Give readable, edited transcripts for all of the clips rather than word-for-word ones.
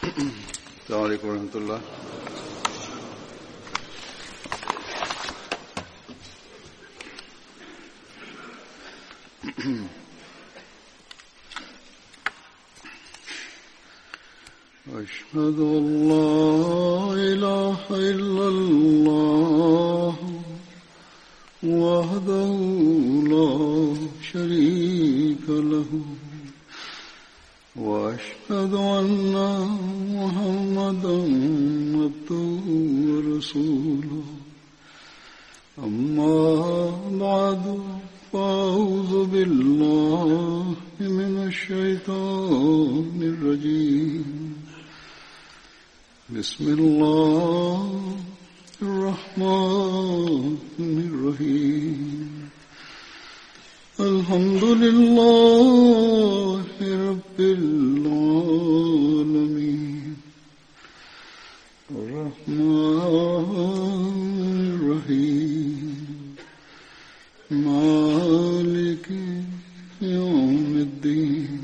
السلام عليكم ورحمة الله. أشهد أن لا إله إلا الله وحده لا شريك له وأشهد أن محمدا عبده ورسوله. أما بعد فأعوذ بالله من الشيطان الرجيم. بسم الله الرحمن الرحيم. الحمد لله رب العالمين. الرحمن الرحيم مالك يوم الدين.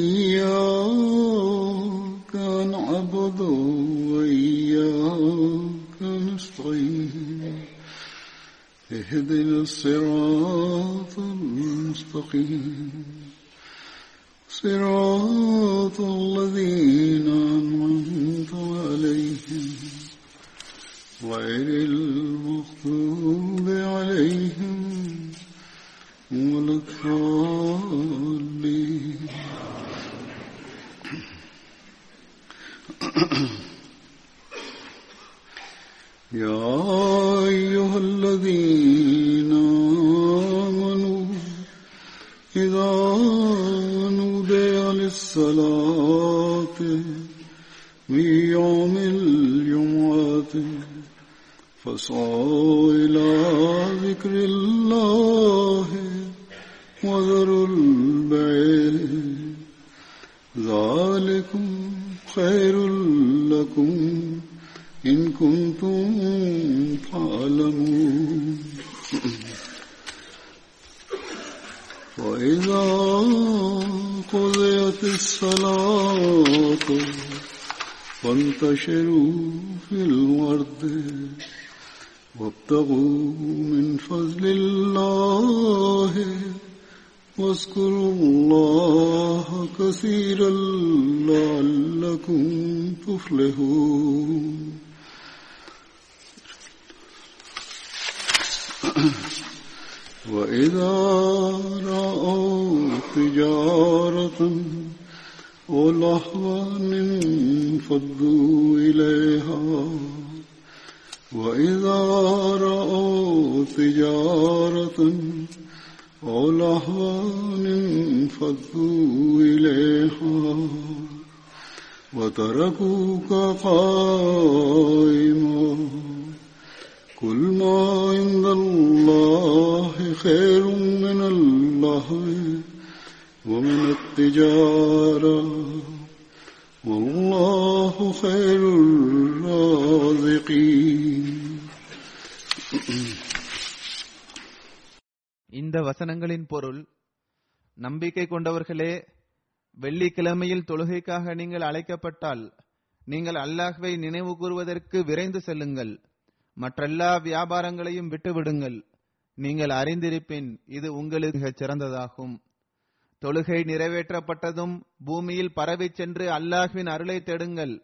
إياك نعبد وإياك نستعين. اهدنا الصراط المستقيم صراط الذين أنعمت عليهم غير المغضوب عليهم ولا الضالين. يا أيها الذين آمنوا إذا نودي للصلاة من يوم الجمعة فاسعوا إلى ذكر الله وذروا البيع ذلكم خير لكم إن كنتم تعلمون. وإذا قضيت الصلاة فانتشروا في الأرض وابتغوا من فضل الله واذكروا الله كثيرا لعلكم تفلحون. وإذا رأوا تجارة أو لهوا انفضوا إليها وإذا رأوا تجارة أو لهوا انفضوا إليها وتركوك قائما. قل ما عند الله خير من اللهو ومن التجارة والله خير الرازقين. இந்த வசனங்களின் பொருள்: நம்பிக்கை கொண்டவர்களே, வெள்ளிக்கிழமையில் தொழுகைக்காக நீங்கள் அழைக்கப்பட்டால் நீங்கள் அல்லாஹ்வை நினைவு கூறுவதற்கு விரைந்து செல்லுங்கள். மற்றெல்லா வியாபாரங்களையும் விட்டுவிடுங்கள். நீங்கள் அறிந்திருப்பின் இது உங்களுக்கு சிறந்ததாகும். தொழுகை நிறைவேற்றப்பட்டதும் பூமியில் பரவி சென்று அல்லாஹ்வின் அருளை தேடுங்கள்.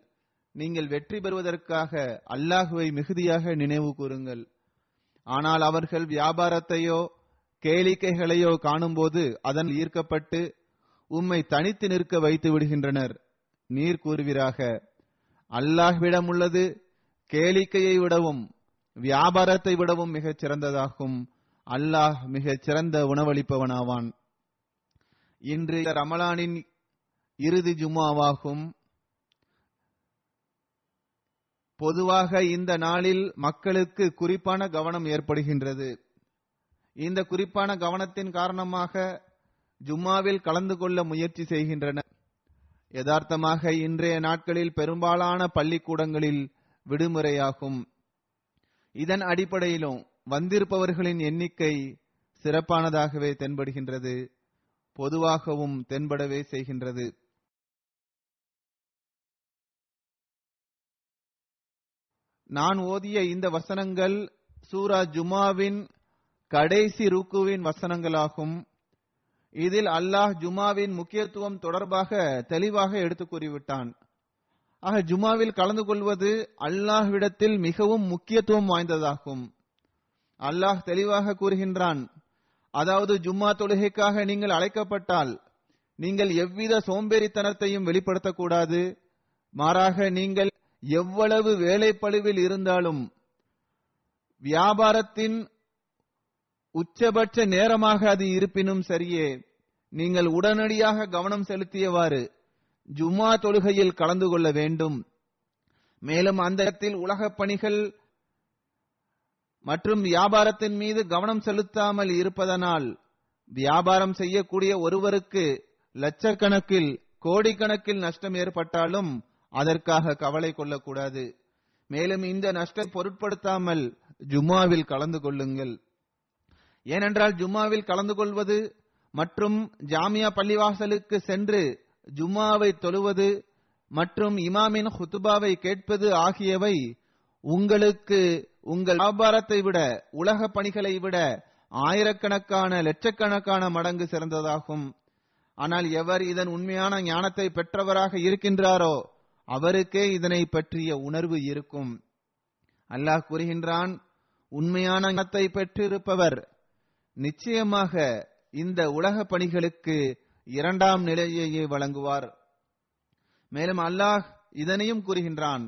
நீங்கள் வெற்றி பெறுவதற்காக அல்லாஹ்வை மிகுதியாக நினைவு கூறுங்கள். ஆனால் அவர்கள் வியாபாரத்தையோ கேளிக்கைகளையோ காணும்போது அதன் ஈர்க்கப்பட்டு உம்மை தனித்து நிற்க வைத்து விடுகின்றனர். நீர் கூறுவீராக: அல்லாஹ்விடம் உள்ளது கேளிக்கையை விடவும் வியாபாரத்தை விடவும் மிகச் சிறந்ததாகும். அல்லாஹ் மிகச் சிறந்த உணவளிப்பவனாவான். இன்று ரமலானின் இறுதி ஜும்மாவாகும். பொதுவாக இந்த நாளில் மக்களுக்கு குறிப்பான கவனம் ஏற்படுகின்றது. இந்த குறிப்பான கவனத்தின் காரணமாக ஜும்மாவில் கலந்து கொள்ள முயற்சி செய்கின்றனர். யதார்த்தமாக இன்றைய நாட்களில் பெரும்பாலான பள்ளிக்கூடங்களில் விடுமுறையாகும். இதன் அடிப்படையிலும் வந்திருப்பவர்களின் எண்ணிக்கை சிறப்பானதாகவே தென்படுகின்றது, பொதுவாகவும் தென்படவே செய்கின்றது. நான் ஓதிய இந்த வசனங்கள் சூரா ஜுமாவின் கடைசி ருக்குவின் வசனங்களாகும். இதில் அல்லாஹ் ஜுமாவின் முக்கியத்துவம் தொடர்பாக தெளிவாக எடுத்து கூறிவிட்டான். ஆக ஜுமாவில் கலந்து கொள்வது அல்லாஹ்விடத்தில் மிகவும் முக்கியத்துவம் வாய்ந்ததாகும். அல்லாஹ் தெளிவாக கூறுகின்றான், அதாவது ஜும்மா தொழுகைக்காக நீங்கள் அழைக்கப்பட்டால் நீங்கள் எவ்வித சோம்பேறித்தனத்தையும் வெளிப்படுத்தக்கூடாது. மாறாக நீங்கள் எவ்வளவு வேலைப்பளுவில் இருந்தாலும் வியாபாரத்தின் உச்சபட்ச நேரமாக அது இருப்பினும் சரியே, நீங்கள் உடனடியாக கவனம் செலுத்தியவாறு ஜும்மா தொழுகையில் கலந்து கொள்ள வேண்டும். மேலும் அந்த இடத்தில் உலகப் பணிகள் மற்றும் வியாபாரத்தின் மீது கவனம் செலுத்தாமல் இருப்பதனால் வியாபாரம் செய்யக்கூடிய ஒருவருக்கு லட்சக்கணக்கில் கோடிக்கணக்கில் நஷ்டம் ஏற்பட்டாலும் அதற்காக கவலை கொள்ளக்கூடாது. மேலும் இந்த நஷ்டத்தை பொருட்படுத்தாமல் ஜும்மாவில் கலந்து கொள்ளுங்கள். ஏனென்றால் ஜும்மாவில் கலந்து கொள்வது மற்றும் ஜாமியா பள்ளிவாசலுக்கு சென்று ஜும்மாவை தொழுவது மற்றும் இமாமின் ஹுத்துபாவை கேட்பது ஆகியவை உங்களுக்கு உங்கள் வியாபாரத்தை விட, உலக பணிகளை விட ஆயிரக்கணக்கான லட்சக்கணக்கான மடங்கு சிறந்ததாகும். ஆனால் எவர் இதன் உண்மையான ஞானத்தை பெற்றவராக இருக்கின்றாரோ அவருக்கே இதனை பற்றிய உணர்வு இருக்கும். அல்லாஹ் கூறுகின்றான், உண்மையான ஞானத்தை பெற்றிருப்பவர் நிச்சயமாக இந்த உலக பணிகளுக்கு இரண்டாம் நிலையை வழங்குவார். மேலும் அல்லாஹ் இதனையும் கூறுகின்றான்,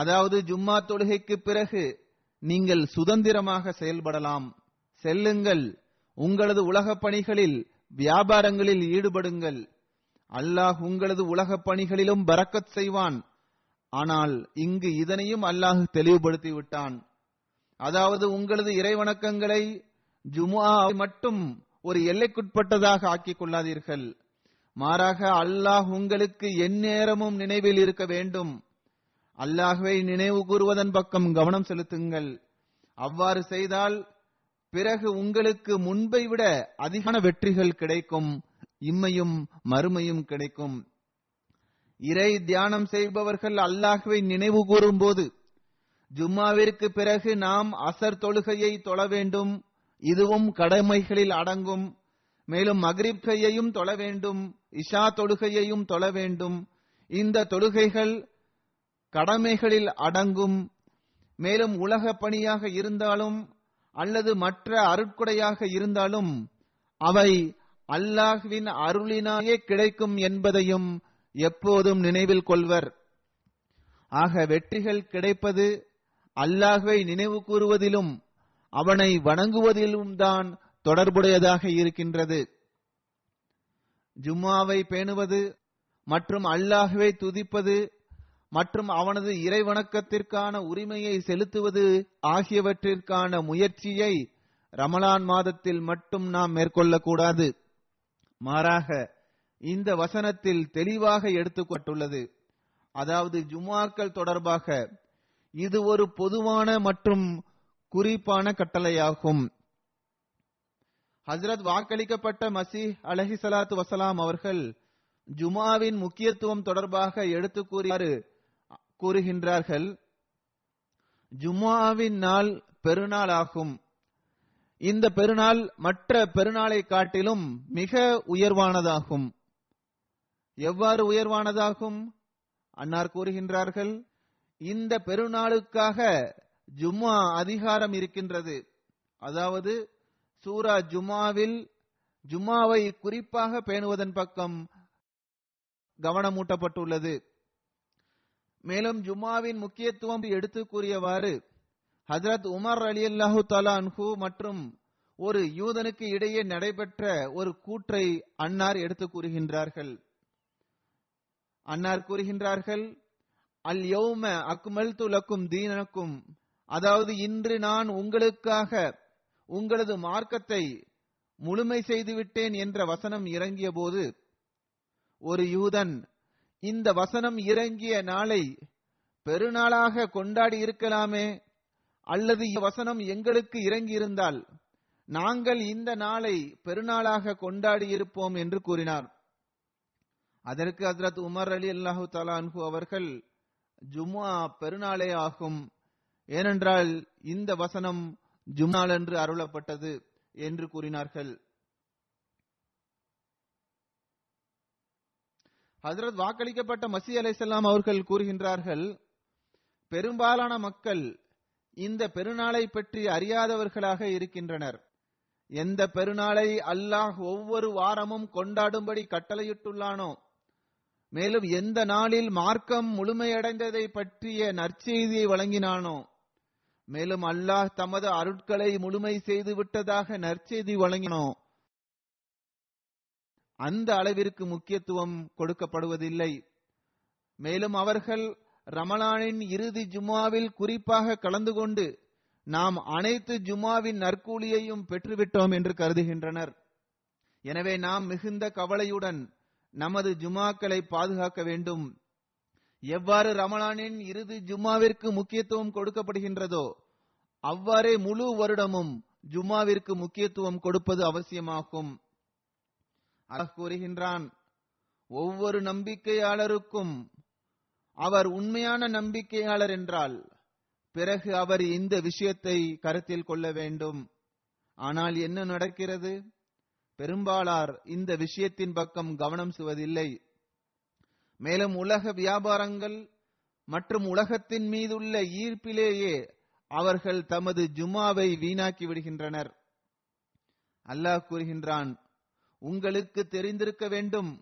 அதாவது ஜும்மா தொழுகைக்கு பிறகு நீங்கள் சுதந்திரமாக செயல்படலாம். செல்லுங்கள், உங்களது உலகப் பணிகளில், வியாபாரங்களில் ஈடுபடுங்கள். அல்லாஹ் உங்களது உலகப் பணிகளிலும் பரக்கத் செய்வான். ஆனால் இங்கு இதனையும் அல்லாஹ் தெளிவுபடுத்தி விட்டான், அதாவது உங்களது இறைவணக்கங்களை ஜும்ஆ மட்டும் ஒரு எல்லைக்குட்பட்டதாக ஆக்கிக் கொள்ளாதீர்கள். மாறாக அல்லாஹ் உங்களுக்கு எந்நேரமும் நினைவில் இருக்க வேண்டும். அல்லாஹ்வை நினைவு கூறுவதன் பக்கம் கவனம் செலுத்துங்கள். அவ்வாறு செய்தால் பிறகு உங்களுக்கு முன்பை விட அதிகமான வெற்றிகள் கிடைக்கும், இம்மையும் மறுமையும் கிடைக்கும். இறை தியானம் செய்பவர்கள் அல்லாஹ்வை நினைவு கூறும் போது ஜும்மாவிற்கு பிறகு நாம் அசர் தொழுகையை தொழ வேண்டும், இதுவும் கடமைகளில் அடங்கும். மேலும் மக்ரிப்கையையும் தொழ வேண்டும், இஷா தொழுகையையும் தொழ வேண்டும். இந்த தொழுகைகள் கடமைகளில் அடங்கும். மேலும் உலக பணியாக இருந்தாலும் அல்லது மற்ற அருட்கொடையாக இருந்தாலும் அவை அல்லாஹ்வின் அருளினாயே கிடைக்கும் என்பதையும் எப்போதும் நினைவில் கொள்வர். ஆக வெற்றிகள் கிடைப்பது அல்லாஹ்வை நினைவு கூறுவதிலும் அவனை வணங்குவதிலும் தான் தொடர்புடையதாக இருக்கின்றது. ஜும்மாவை பேணுவது மற்றும் அல்லாஹ்வை துதிப்பது மற்றும் அவனது இறைவணக்கத்திற்கான உரிமையை செலுத்துவது ஆகியவற்றிற்கான முயற்சியை ரமலான் மாதத்தில் மட்டும் நாம் மேற்கொள்ளக்கூடாது. மாறாக இந்த வசனத்தில் தெளிவாக எடுத்துக்கொண்டுள்ளது, அதாவது ஜும்ஆக்கள் தொடர்பாக இது ஒரு பொதுவான மற்றும் குறிப்பான கட்டளையாகும். ஹஜ்ரத் வாக்களிக்கப்பட்ட மசீஹ் அலைஹிஸ்ஸலாத்து வஸலாம் அவர்கள் ஜும்ஆவின் முக்கியத்துவம் தொடர்பாக எடுத்து கூறுகின்றார்கள். ஜும்ஆவின் நாள் பெருநாள் ஆகும். இந்த பெருநாள் மற்ற பெருநாளை காட்டிலும் மிக உயர்வானதாகும். எவ்வாறு உயர்வானதாகும்? அன்னார் கூறுகின்றார்கள், இந்த பெருநாளுக்காக ஜும்ஆ அதிகாரம் இருக்கின்றது. அதாவது சூரா ஜும்ஆவில் ஜும்ஆவை குறிப்பாக பேணுவதன் பக்கம் கவனமூட்டப்பட்டுள்ளது. மேலும் ஜும்ஆவின் முக்கியத்துவம் எடுத்து கூறியவாறு ஹஜ்ரத் உமர் ரலியல்லாஹு தஆலா அன்ஹு மற்றும் ஒரு யூதனுக்கு இடையே நடைபெற்ற ஒரு கூற்றை அன்னார் எடுத்து கூறுகின்றார்கள். அன்னார் கூறுகின்றார்கள், அல் யௌம அக்மல்து லக்கும் தீனக்கும், அதாவது இன்று நான் உங்களுக்காக உங்களது மார்க்கத்தை முழுமை செய்துவிட்டேன் என்ற வசனம் இறங்கிய போது ஒரு யூதன் இந்த வசனம் இறங்கிய நாளை பெருநாளாக கொண்டாடி இருக்கலாமே, அல்லது வசனம் எங்களுக்கு இறங்கியிருந்தால் நாங்கள் இந்த நாளை பெருநாளாக கொண்டாடி இருப்போம் என்று கூறினார். அதற்கு ஹஜ்ரத் உமர் ரலியல்லாஹு தஆலா அன்ஹு அவர்கள், ஜும்ஆ பெருநாளே ஆகும், ஏனென்றால் இந்த வசனம் ஜும்ஆல் என்று அருளப்பட்டது என்று கூறினார்கள். ஹஜ்ரத் வாக்களிக்கப்பட்ட மசீஹ் அலைஹிஸ்ஸலாம் அவர்கள் கூறுகின்றார்கள், பெரும்பாலான மக்கள் இந்த பெருநாளை பற்றி அறியாதவர்களாக இருக்கின்றனர். எந்த பெருநாளை அல்லாஹ் ஒவ்வொரு வாரமும் கொண்டாடும்படி கட்டளையிட்டுள்ளானோ, மேலும் எந்த நாளில் மார்க்கம் முழுமையடைந்ததை பற்றிய நற்செய்தியை வழங்கினானோ, மேலும் அல்லாஹ் தமது அருட்களை முழுமை செய்து விட்டதாக நற்செய்தி வழங்கினோ, அந்த அளவிற்கு முக்கியத்துவம் கொடுக்கப்படுவதில்லை. மேலும் அவர்கள் ரமலானின் இறுதி ஜும்ஆவில் குறிப்பாக கலந்து கொண்டு நாம் அனைத்து ஜும்ஆவின் நற்கூலியையும் பெற்றுவிட்டோம் என்று கருதுகின்றனர். எனவே நாம் மிகுந்த கவலையுடன் நமது ஜும்ஆக்களை பாதுகாக்க வேண்டும். எவ்வாறு ரமலானின் இறுதி ஜும்ஆவிற்கு முக்கியத்துவம் கொடுக்கப்படுகின்றதோ, அவ்வாறே முழு வருடமும் ஜும்ஆவிற்கு முக்கியத்துவம் கொடுப்பது அவசியமாகும். அல்லாஹ் கூறுகின்றான், ஒவ்வொரு நம்பிக்கையாளருக்கும் அவர் உண்மையான நம்பிக்கையாளர் என்றால் பிறகு அவர் இந்த விஷயத்தை கருத்தில் கொள்ள வேண்டும். ஆனால் என்ன நடக்கிறது? பெரும்பாலார் இந்த விஷயத்தின் பக்கம் கவனம் செலுத்துவதில்லை. மேலும் உலக வியாபாரங்கள் மற்றும் உலகத்தின் மீதுள்ள ஈர்ப்பிலேயே அவர்கள் தமது ஜும்ஆவை வீணாக்கி விடுகின்றனர். அல்லாஹ் கூறுகின்றான், உங்களுக்கு தெரிந்திருக்க வேண்டும்,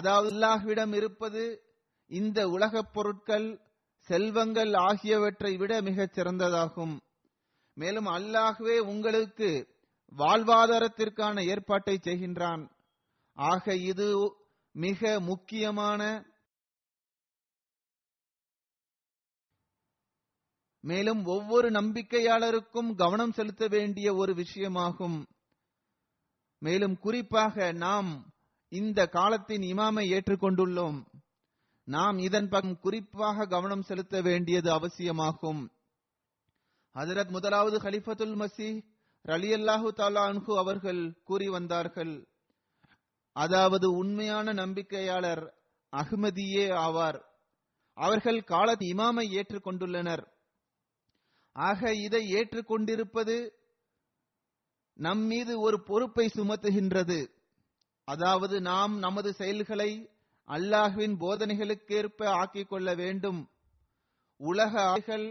அதாவது அல்லாஹ்விடம் இருப்பது இந்த உலகப் பொருட்கள், செல்வங்கள் ஆகியவற்றை விட மிகச் சிறந்ததாகும். மேலும் அல்லாஹ்வே உங்களுக்கு வாழ்வாதாரத்திற்கான ஏற்பாட்டை செய்கின்றான். ஆக இது மிக முக்கியமான, மேலும் ஒவ்வொரு நம்பிக்கையாளருக்கும் கவனம் செலுத்த வேண்டிய ஒரு விஷயமாகும். மேலும் குறிப்பாக நாம் இந்த காலத்தின் இமாமை ஏற்றுக்கொண்டுள்ளோம். நாம் இதன் பக்கம் குறிப்பாக கவனம் செலுத்த வேண்டியது அவசியமாகும். ஹஜ்ரத் முதலாவது கலீஃபத்துல் மசீஹ் ரலியல்லாஹு தஆலா அன்ஹு அவர்கள் கூறி வந்தார்கள், அதாவது உண்மையான நம்பிக்கையாளர் அஹ்மதியே ஆவார். அவர்கள் காலத் இமாமை ஏற்றுக்கொண்டுள்ளனர். ஆக இதை ஏற்றுக்கொண்டிருப்பது நம்மீது ஒரு பொறுப்பை சுமத்துகின்றது. அதாவது நாம் நமது செயல்களை அல்லாஹ்வின் போதனைகளுக்கேற்ப ஆக்கிக் கொள்ள வேண்டும். உலக ஆசைகள்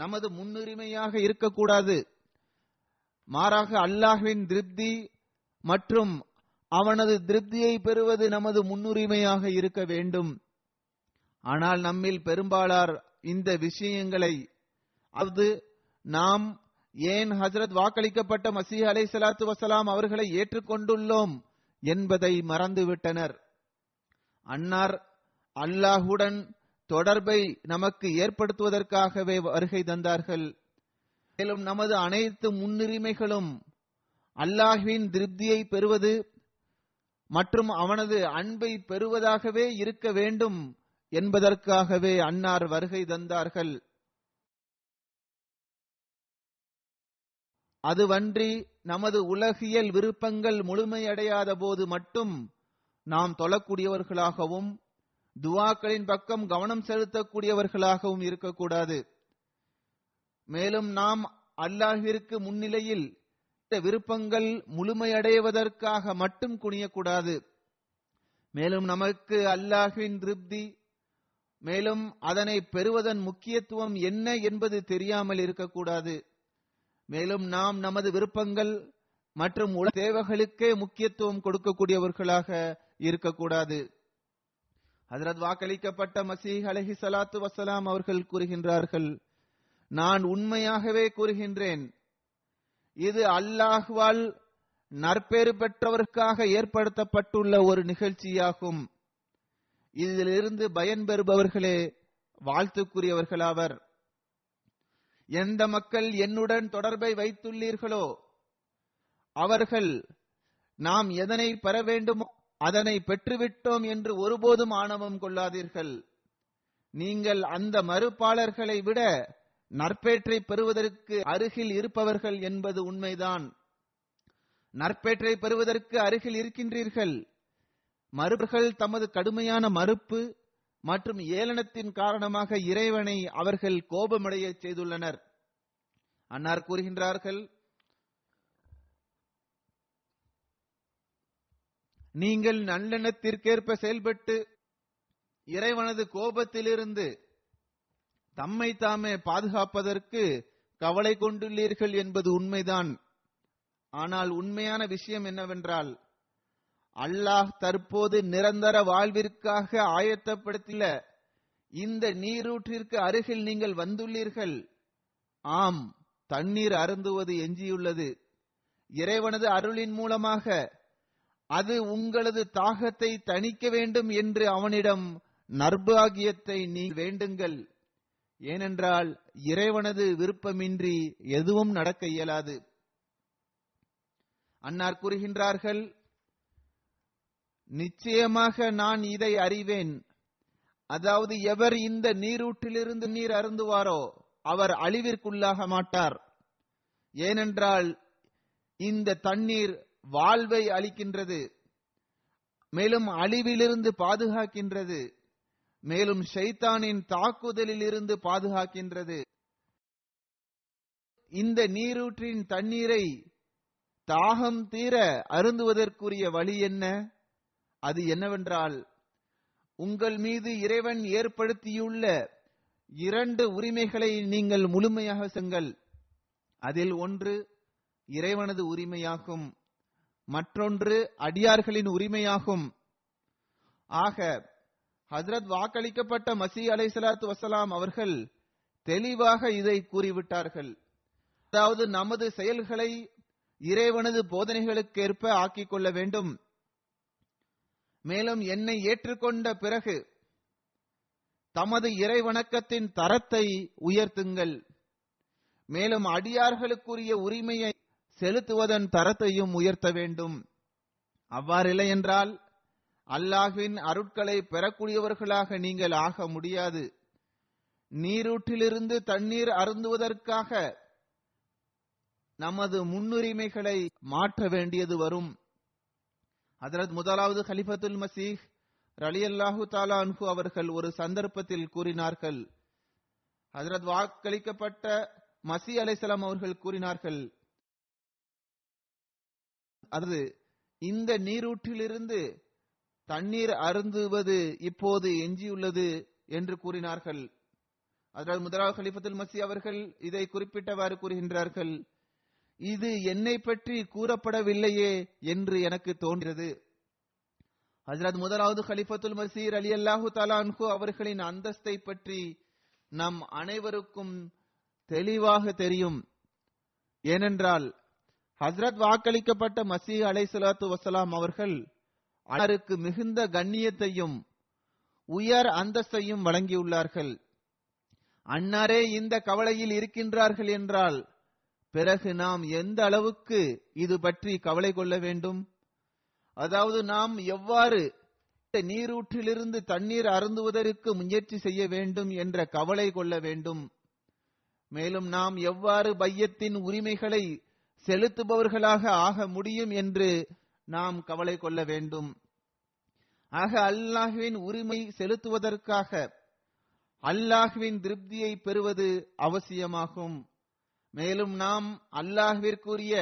நமது முன்னுரிமையாக இருக்கக்கூடாது. மாறாக அல்லாஹ்வின் திருப்தி மற்றும் அவனது திருப்தியை பெறுவது நமது முன்னுரிமையாக இருக்க வேண்டும். ஆனால் நம்மில் பெரும்பாலார் இந்த விஷயங்களை, அது நாம் ஏன் ஹஜ்ரத் வாக்களிக்கப்பட்ட மசீஹ் அலைஹிஸ்ஸலாத்து வஸலாம் அவர்களை ஏற்றுக்கொண்டுள்ளோம் என்பதை மறந்துவிட்டனர். அன்னார் அல்லாஹுடன் தொடர்பை நமக்கு ஏற்படுத்துவதற்காகவே வருகை தந்தார்கள். மேலும் நமது அனைத்து முன்னுரிமைகளும் அல்லாஹ்வின் திருப்தியை பெறுவது மற்றும் அவனது அன்பை பெறுவதாகவே இருக்க வேண்டும் என்பதற்காகவே அன்னார் வருகை தந்தார்கள். அதுவன்றி நமது உலகியல் விருப்பங்கள் முழுமையடையாத போது மட்டும் நாம் தொழக்கூடியவர்களாகவும் துஆக்களின் பக்கம் கவனம் செலுத்தக்கூடியவர்களாகவும் இருக்கக்கூடாது. மேலும் நாம் அல்லாஹ்விற்கு முன்னிலையில் விருப்பங்கள் முழுமையடைவதற்காக மட்டும் குனியக்கூடாது. மேலும் நமக்கு அல்லாஹ்வின் திருப்தி மேலும் அதனை பெறுவதன் முக்கியத்துவம் என்ன என்பது தெரியாமல் இருக்கக்கூடாது. மேலும் நாம் நமது விருப்பங்கள் மற்றும் உலக தேவைகளுக்கே முக்கியத்துவம் கொடுக்கக்கூடியவர்களாக இருக்கக்கூடாது. ஹஜ்ரத் வாக்களிக்கப்பட்ட மசீஹ் அலைஹிஸ்ஸலாத்து வஸலாம் அவர்கள் கூறுகின்றார்கள், நான் உண்மையாகவே கூறுகின்றேன், இது அல்லாஹ்வால் நற்பேறு பெற்றவருக்காக ஏற்படுத்தப்பட்டுள்ள ஒரு நிகழ்ச்சியாகும். இதிலிருந்து பயன் பெறுபவர்களே வாழ்த்துக்குரியவர்களாவர். எந்த மக்கள் என்னுடன் தொடர்பை வைத்துள்ளீர்களோ அவர்கள் நாம் எதனை பெற வேண்டுமோ அதனை பெற்றுவிட்டோம் என்று ஒருபோதும் ஆணவம் கொள்ளாதீர்கள். நீங்கள் அந்த மறுப்பாளர்களை விட நற்பேற்றை பெறுவதற்கு அருகில் இருப்பவர்கள் என்பது உண்மைதான். நற்பேற்றை பெறுவதற்கு அருகில் இருக்கின்றீர்கள். மறுப்பவர்கள் தமது கடுமையான மறுப்பு மற்றும் ஏளனத்தின் காரணமாக இறைவனை அவர்கள் கோபமடைய செய்துள்ளனர். அன்னார் கூறுகின்றார்கள், நீங்கள் நல்லெண்ணத்திற்கேற்ப செயல்பட்டு இறைவனது கோபத்திலிருந்து தம்மை தாமே பாதுகாப்பதற்கு கவலை கொண்டுள்ளீர்கள் என்பது உண்மைதான். ஆனால் உண்மையான விஷயம் என்னவென்றால், அல்லாஹ் தற்போது நிரந்தர வாழ்விற்காக ஆயத்தப்படுத்திய இந்த நீரூற்றிற்கு அருகில் நீங்கள் வந்துள்ளீர்கள். ஆம், தண்ணீர் அருந்துவது எஞ்சியுள்ளது. இறைவனது அருளின் மூலமாக அது உங்களது தாகத்தை தணிக்க வேண்டும் என்று அவனிடம் நற்பாகியத்தை நீ வேண்டுங்கள். ஏனென்றால் இறைவனது விருப்பமின்றி எதுவும் நடக்க இயலாது. அன்னார் கூறுகின்றார்கள், நிச்சயமாக நான் இதை அறிவேன். அதாவது எவர் இந்த நீரூற்றிலிருந்து நீர் அருந்துவாரோ அவர் அழிவிற்குள்ளாக மாட்டார். ஏனென்றால் இந்த தண்ணீர் வாழ்வை அளிக்கின்றது, மேலும் அழிவிலிருந்து பாதுகாக்கின்றது, மேலும் ஷைத்தானின் தாக்குதலில் இருந்து பாதுகாக்கின்றது. இந்த நீரூற்றின் தண்ணீரை தாகம் தீர அருந்துவதற்குரிய வழி என்ன? அது என்னவென்றால், உங்கள் மீது இறைவன் ஏற்படுத்தியுள்ள 2 உரிமைகளை நீங்கள் முழுமையாக செங்கள். அதில் ஒன்று இறைவனது உரிமையாகும், மற்றொன்று அடியார்களின் உரிமையாகும். ஆக ஹஜ்ரத் வாக்களிக்கப்பட்ட மசீஹ் அலைஹிஸ்ஸலாத்து வஸலாம் அவர்கள் தெளிவாக இதை கூறிவிட்டார்கள். அதாவது நமது செயல்களை இறைவனது போதனைகளுக்கேற்ப ஆக்கிக் கொள்ள வேண்டும். மேலும் என்னை ஏற்றுக்கொண்ட பிறகு தமது இறைவணக்கத்தின் தரத்தை உயர்த்துங்கள். மேலும் அடியார்களுக்குரிய உரிமையை செலுத்துவதன் தரத்தையும் உயர்த்த வேண்டும். அவ்வாறில்லை என்றால் அல்லாஹ்வின் அருட்களை பெறக்கூடியவர்களாக நீங்கள் ஆக முடியாது. நீரூற்றிலிருந்து தண்ணீர் அருந்துவதற்காக நமது முன்னுரிமைகளை மாற்ற வேண்டியது வரும். ஹஜ்ரத் முதலாவது கலிஃபத்துல் மசீஹ் ரலியல்லாஹு தஆலா அன்ஹு அவர்கள் ஒரு சந்தர்ப்பத்தில் கூறினார்கள், ஹஜ்ரத் வாக்களிக்கப்பட்ட மசீஹ் அலைஹிஸ்ஸலாம் அவர்கள் கூறினார்கள், அது இந்த நீரூற்றிலிருந்து தண்ணீர் அருந்துவது இப்போது எஞ்சியுள்ளது என்று கூறினார்கள். அதனால் முதலாவது கலிஃபத்துல் மசீஹ் அவர்கள் இதை குறிப்பிட்டவாறு கூறுகின்றார்கள், இது என்னை பற்றி கூறப்படவில்லையே என்று எனக்கு தோன்றது. ஹஜ்ரத் முதலாவது கலிஃபத்துல் மசீஹ் ரலியல்லாஹு தஆலா அன்ஹு அவர்களின் அந்தஸ்தை பற்றி நம் அனைவருக்கும் தெளிவாக தெரியும். ஏனென்றால் ஹஜ்ரத் வாக்களிக்கப்பட்ட மசீஹ் அலைஹிஸ்ஸலாத்து வஸலாம் அவர்கள் அவருக்கு மிகுந்த கண்ணியத்தையும் உயர் அந்தஸ்தையும் வழங்கியுள்ளார்கள். அன்னாரே இந்த கவலையில் இருக்கின்றார்கள் என்றால் பிறகு நாம் எந்த அளவுக்கு இது பற்றி கவலை கொள்ள வேண்டும்? அதாவது நாம் எவ்வாறு நீரூற்றிலிருந்து தண்ணீர் அருந்துவதற்கு முயற்சி செய்ய வேண்டும் என்ற கவலை கொள்ள வேண்டும். மேலும் நாம் எவ்வாறு பையத்தின் உரிமைகளை செலுத்துபவர்களாக ஆக முடியும் என்று நாம் கவலை கொள்ள வேண்டும். ஆக அல்லாஹ்வின் உரிமை செலுத்துவதற்காக அல்லாஹ்வின் திருப்தியை பெறுவது அவசியமாகும். மேலும் நாம் அல்லாஹ்விற்குரிய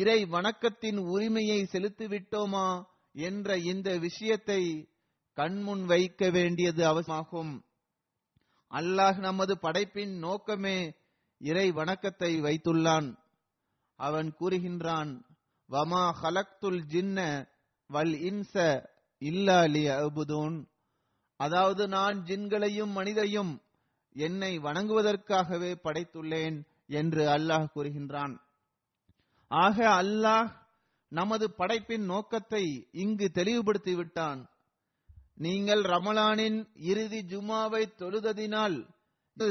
இறை வணக்கத்தின் உரிமையை செலுத்திவிட்டோமா என்ற இந்த விஷயத்தை கண்முன் வைக்க வேண்டியது அவசியமாகும். அல்லாஹ் நமது படைப்பின் நோக்கமே இறை வணக்கத்தை வைத்துள்ளான். அவன் கூறுகின்றான், வமா ஹலக்துல் ஜின்ன வல் இன்ச இல்லா லியஅபுதூன். அதாவது நான் ஜின்களையும் மனிதையும் என்னை வணங்குவதற்காகவே படைத்துள்ளேன் என்று அல்லாஹ் கூறுகின்றான். ஆக அல்லாஹ் நமது படைப்பின் நோக்கத்தை இங்கு தெளிவுபடுத்தி விட்டான். நீங்கள் ரமலானின் இறுதி ஜுமாவை தொழுததினால்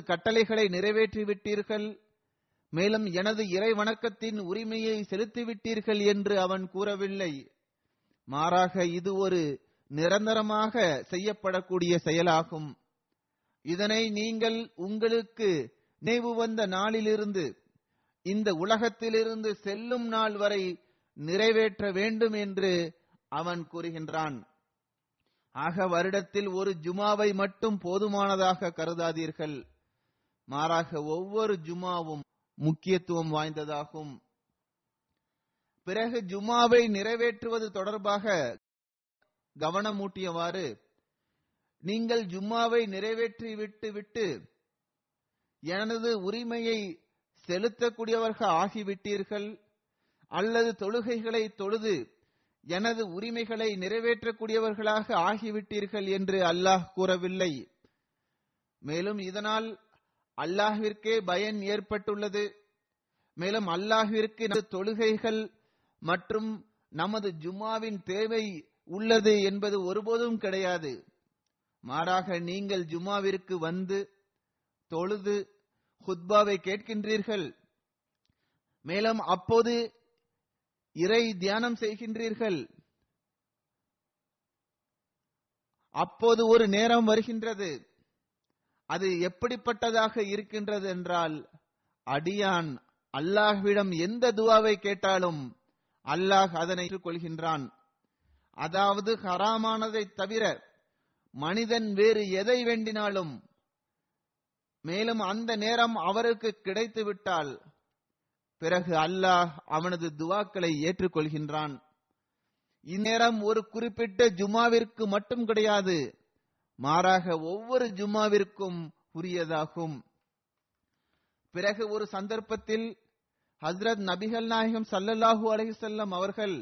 கட்டளைகளை நிறைவேற்றிவிட்டீர்கள், மேலும் எனது இறை வணக்கத்தின் உரிமையை செலுத்திவிட்டீர்கள் என்று அவன் கூறவில்லை. மாறாக இது ஒரு நிரந்தரமாக செய்யப்படக்கூடிய செயலாகும். இதனை நீங்கள் உங்களுக்கு நினைவு வந்த நாளிலிருந்து இந்த உலகத்திலிருந்து செல்லும் நாள் வரை நிறைவேற்ற வேண்டும் என்று அவன் கூறுகின்றான். ஆக வருடத்தில் ஒரு ஜுமாவை மட்டும் போதுமானதாக கருதாதீர்கள். மாறாக ஒவ்வொரு ஜுமாவும் முக்கியத்துவம் வாய்ந்ததாகும். பிறகு ஜுமாவை நிறைவேற்றுவது தொடர்பாக கவனமூட்டியவாறு, நீங்கள் ஜும்மாவை நிறைவேற்றி விட்டு எனது உரிமையை செலுத்தக்கூடியவர்கள் ஆகிவிட்டீர்கள் அல்லது தொழுகைகளை தொழுது எனது உரிமைகளை நிறைவேற்றக்கூடியவர்களாக ஆகிவிட்டீர்கள் என்று அல்லாஹ் கூறவில்லை. மேலும் இதனால் அல்லாஹ்விற்கே பயன் ஏற்பட்டுள்ளது. மேலும் அல்லாஹ்விற்கு நமது தொழுகைகள் மற்றும் நமது ஜும்மாவின் தேவை உள்ளது என்பது ஒருபோதும் கிடையாது. மாறாக நீங்கள் ஜும்மாவிற்கு வந்து தொழுது ஹுத்பாவை கேட்கின்றீர்கள், மேலும் அப்போது இறை தியானம் செய்கின்றீர்கள். அப்போது ஒரு நேரம் வருகின்றது, அது எப்படிப்பட்டதாக இருக்கின்றது என்றால், அடியான் அல்லாஹ்விடம் எந்த துவாவை கேட்டாலும் அல்லாஹ் அதனை ஏற்றுக்கொள்கின்றான். அதாவது ஹராமானதை தவிர மனிதன் வேறு எதை வேண்டினாலும், மேலும் அந்த நேரம் அவருக்கு கிடைத்து விட்டால் பிறகு அல்லாஹ் அவனது துவாக்களை ஏற்றுக்கொள்கின்றான். இந்நேரம் ஒரு குறிப்பிட்ட ஜுமாவிற்கு மட்டும் கிடையாது, மாறாக ஒவ்வொரு ஜுமாவிற்கும் உரியதாகும். பிறகு ஒரு சந்தர்ப்பத்தில் ஹஜ்ரத் நபிகள் நாயகம் ஸல்லல்லாஹு அலைஹி வஸல்லம் அவர்கள்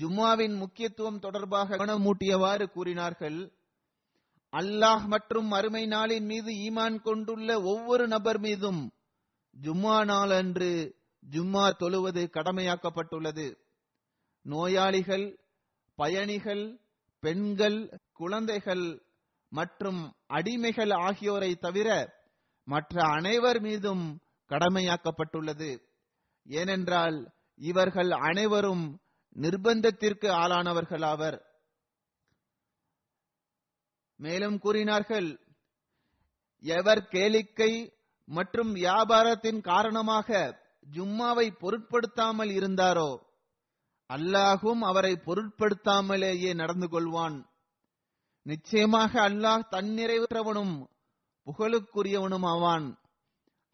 ஜும்மாவின் முக்கியத்துவம் தொடர்பாக கவனமூட்டியவாறு கூறினார்கள், அல்லாஹ் மற்றும் மறுமை நாளின் மீது ஈமான் கொண்டுள்ள ஒவ்வொரு நபர் மீதும் ஜும்மா நாள் அன்று ஜும்மா தொழுவது கடமையாக்கப்பட்டுள்ளது. நோயாளிகள், பயணிகள், பெண்கள், குழந்தைகள் மற்றும் அடிமைகள் ஆகியோரை தவிர மற்ற அனைவர் மீதும் கடமையாக்கப்பட்டுள்ளது. ஏனென்றால் இவர்கள் அனைவரும் நிர்பந்தத்திற்கு ஆளானவர்களாவர். மேலும் கூறினார்கள், எவர் கேளிக்கை மற்றும் வியாபாரத்தின் காரணமாக ஜும்மாவை பொருட்படுத்தாமல் இருந்தாரோ அல்லாஹும் அவரை பொருட்படுத்தாமலேயே நடந்து கொள்வான். நிச்சயமாக அல்லாஹ் தன்னிறைவற்றவனும் புகழுக்குரியவனும் ஆவான்.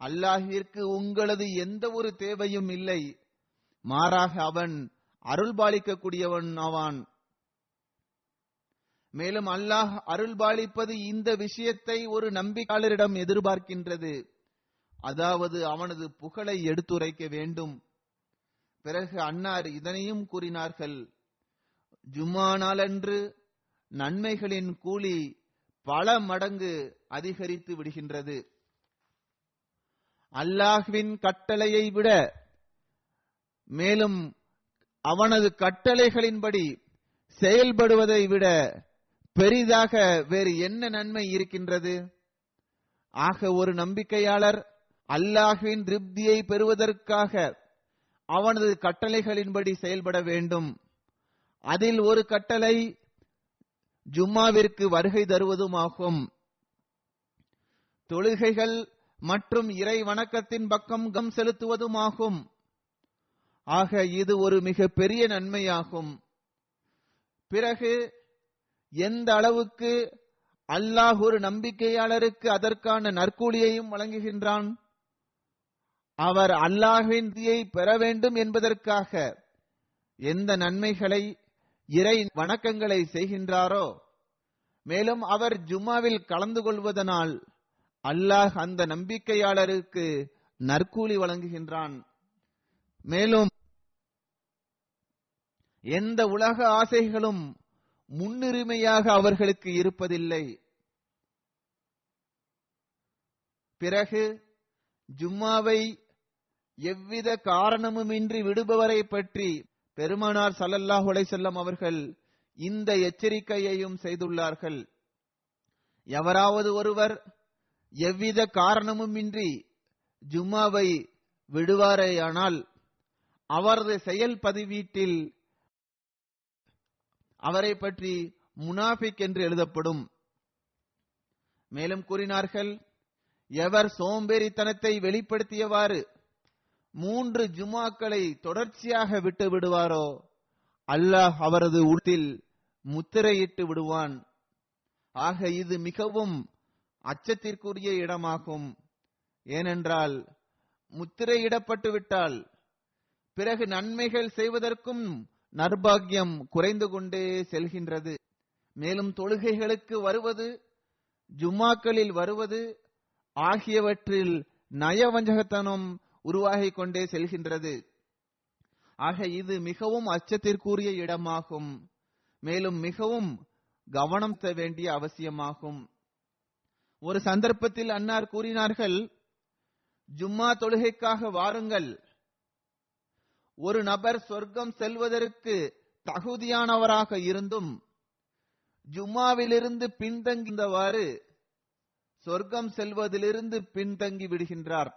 அல்லாஹிற்கு உங்களது எந்த ஒரு தேவையும் இல்லை, மாறாக அவன் அருள்பாலிக்கக்கூடியவன் ஆவான். மேலும் அல்லாஹ் அருள்பாலிப்பது இந்த விஷயத்தை ஒரு நம்பிக்கையாளரிடம் எதிர்பார்க்கின்றது, அதாவது அவனது புகழை எடுத்துரைக்க வேண்டும். பிறகு அன்னார் இதனையும் கூறினார்கள், ஜும்மா நாளன்று நன்மைகளின் கூலி பல மடங்கு அதிகரித்து விடுகின்றது. அல்லாஹ்வின் கட்டளையை விட மேலும் அவனது கட்டளைகளின்படி செயல்படுவதை விட பெரிதாக வேறு என்ன நன்மை இருக்கின்றது? ஆக ஒரு நம்பிக்கையாளர் அல்லாஹ்வின் திருப்தியை பெறுவதற்காக அவனது கட்டளைகளின்படி செயல்பட வேண்டும். அதில் ஒரு கட்டளை ஜும்மாவிற்கு வருகை தருவதுமாகும். தொழுகைகள் மற்றும் இறை வணக்கத்தின் பக்கம் கவனம் செலுத்துவதுமாகும். ஆக இது ஒரு மிக பெரிய நன்மையாகும். பிறகு எந்த அளவுக்கு அல்லாஹ் ஒரு நம்பிக்கையாளருக்கு அதற்கான நற்கூலியையும் வழங்குகின்றான், அவர் அல்லாஹ்வின் திருப்தியை பெற வேண்டும் என்பதற்காக எந்த நன்மைகளை இறை வணக்கங்களை செய்கின்றாரோ, மேலும் அவர் ஜும்மாவில் கலந்து கொள்வதனால் அல்லாஹ் அந்த நம்பிக்கையாளருக்கு நற்கூலி வழங்குகின்றான். மேலும் எந்த உலக ஆசைகளும் முன்னுரிமையாக அவர்களுக்கு இருப்பதில்லை. பிறகு ஜும்மாவை எவ்வித காரணமுமின்றி விடுபவரை பற்றி பெருமானார் ஸல்லல்லாஹு அலைஹி வஸல்லம் அவர்கள் இந்த எச்சரிக்கையையும் செய்துள்ளார்கள், எவராவது ஒருவர் எவ்வித காரணமுமின்றி ஜும்மாவை விடுவாரேயானால் அவரது செயல் பதிவீட்டில் அவரை பற்றி முனாஃபிக் என்று எழுதப்படும். மேலும் கூறினார்கள், எவர் சோம்பேறித்தனத்தை வெளிப்படுத்தியவாறு 3 ஜுமாக்களை தொடர்ச்சியாக விட்டு விடுவாரோ அல்லாஹ் அவரது உள்ளத்தில் முத்திரையிட்டு விடுவான். ஆக இது மிகவும் அச்சத்திற்குரிய இடமாகும். ஏனென்றால் முத்திரையிடப்பட்டு விட்டால் பிறகு நன்மைகள் செய்வதற்கும் நர்பாகியம் குறைந்து கொண்டே செல்கின்றது. மேலும் தொழுகைகளுக்கு வருவது, ஜும்மாக்களில் வருவது ஆகியவற்றில் நயவஞ்சகத்தனம் உருவாகிக் கொண்டே செல்கின்றது. ஆக இது மிகவும் அச்சத்திற்குரிய இடமாகும். மேலும் மிகவும் கவனம் தர வேண்டிய அவசியமாகும். ஒரு சந்தர்ப்பத்தில் அன்னார் கூறினார்கள், ஜும்மா தொழுகைக்காக வாருங்கள், ஒரு நபர் சொர்க்கம் செல்வதற்கு தகுதியானவராக இருந்தும் ஜும்மாவிலிருந்து பின்தங்கியவாறு சொர்க்கம் செல்வதிலிருந்து பின்தங்கி விடுகின்றார்.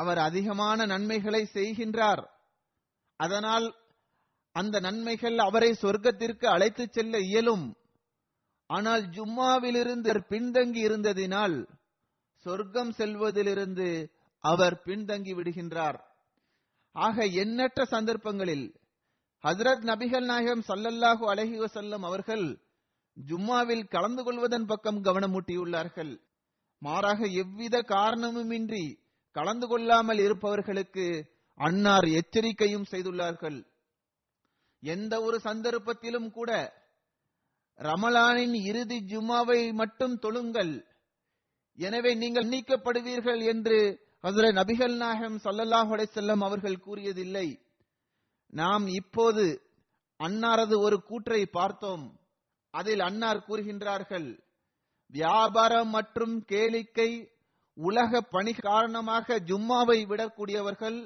அவர் அதிகமான நன்மைகளை செய்கின்றார், அதனால் அந்த நன்மைகள் அவரை சொர்க்கத்திற்கு அழைத்து செல்ல இயலும். ஆனால் ஜும்மாவிலிருந்து பின்தங்கி இருந்ததினால் சொர்க்கம் செல்வதிலிருந்து அவர் பின்தங்கி விடுகின்றார். ஆக எண்ணற்ற சந்தர்ப்பங்களில் ஹஜ்ரத் நபிகள் நாயகம் ஸல்லல்லாஹு அலைஹி வஸல்லம் அவர்கள் ஜும்மாவில் கலந்து கொள்வதன் பக்கம் கவனமூட்டியுள்ளார்கள். மாறாக எவ்வித காரணமுமின்றி கலந்து கொள்ளாமல் இருப்பவர்களுக்கு அன்னார் எச்சரிக்கையும் செய்துள்ளார்கள். எந்த ஒரு சந்தர்ப்பத்திலும் கூட ரமலானின் இறுதி ஜும்மாவை மட்டும் தொழுங்கள், எனவே நீங்கள் நீக்கப்படுவீர்கள் என்று ஹஜ்ரத் நபிகள் நாயகம் ஸல்லல்லாஹு அலைஹி வஸல்லம் அவர்கள் கூறியதில்லை. நாம் இப்போது அன்னாரது ஒரு கூற்றை பார்த்தோம். அதில் அன்னார் கூறுகின்றார்கள், வியாபாரம் மற்றும் கேளிக்கை உலக பணி காரணமாக ஜும்மாவை விடக்கூடியவர்கள்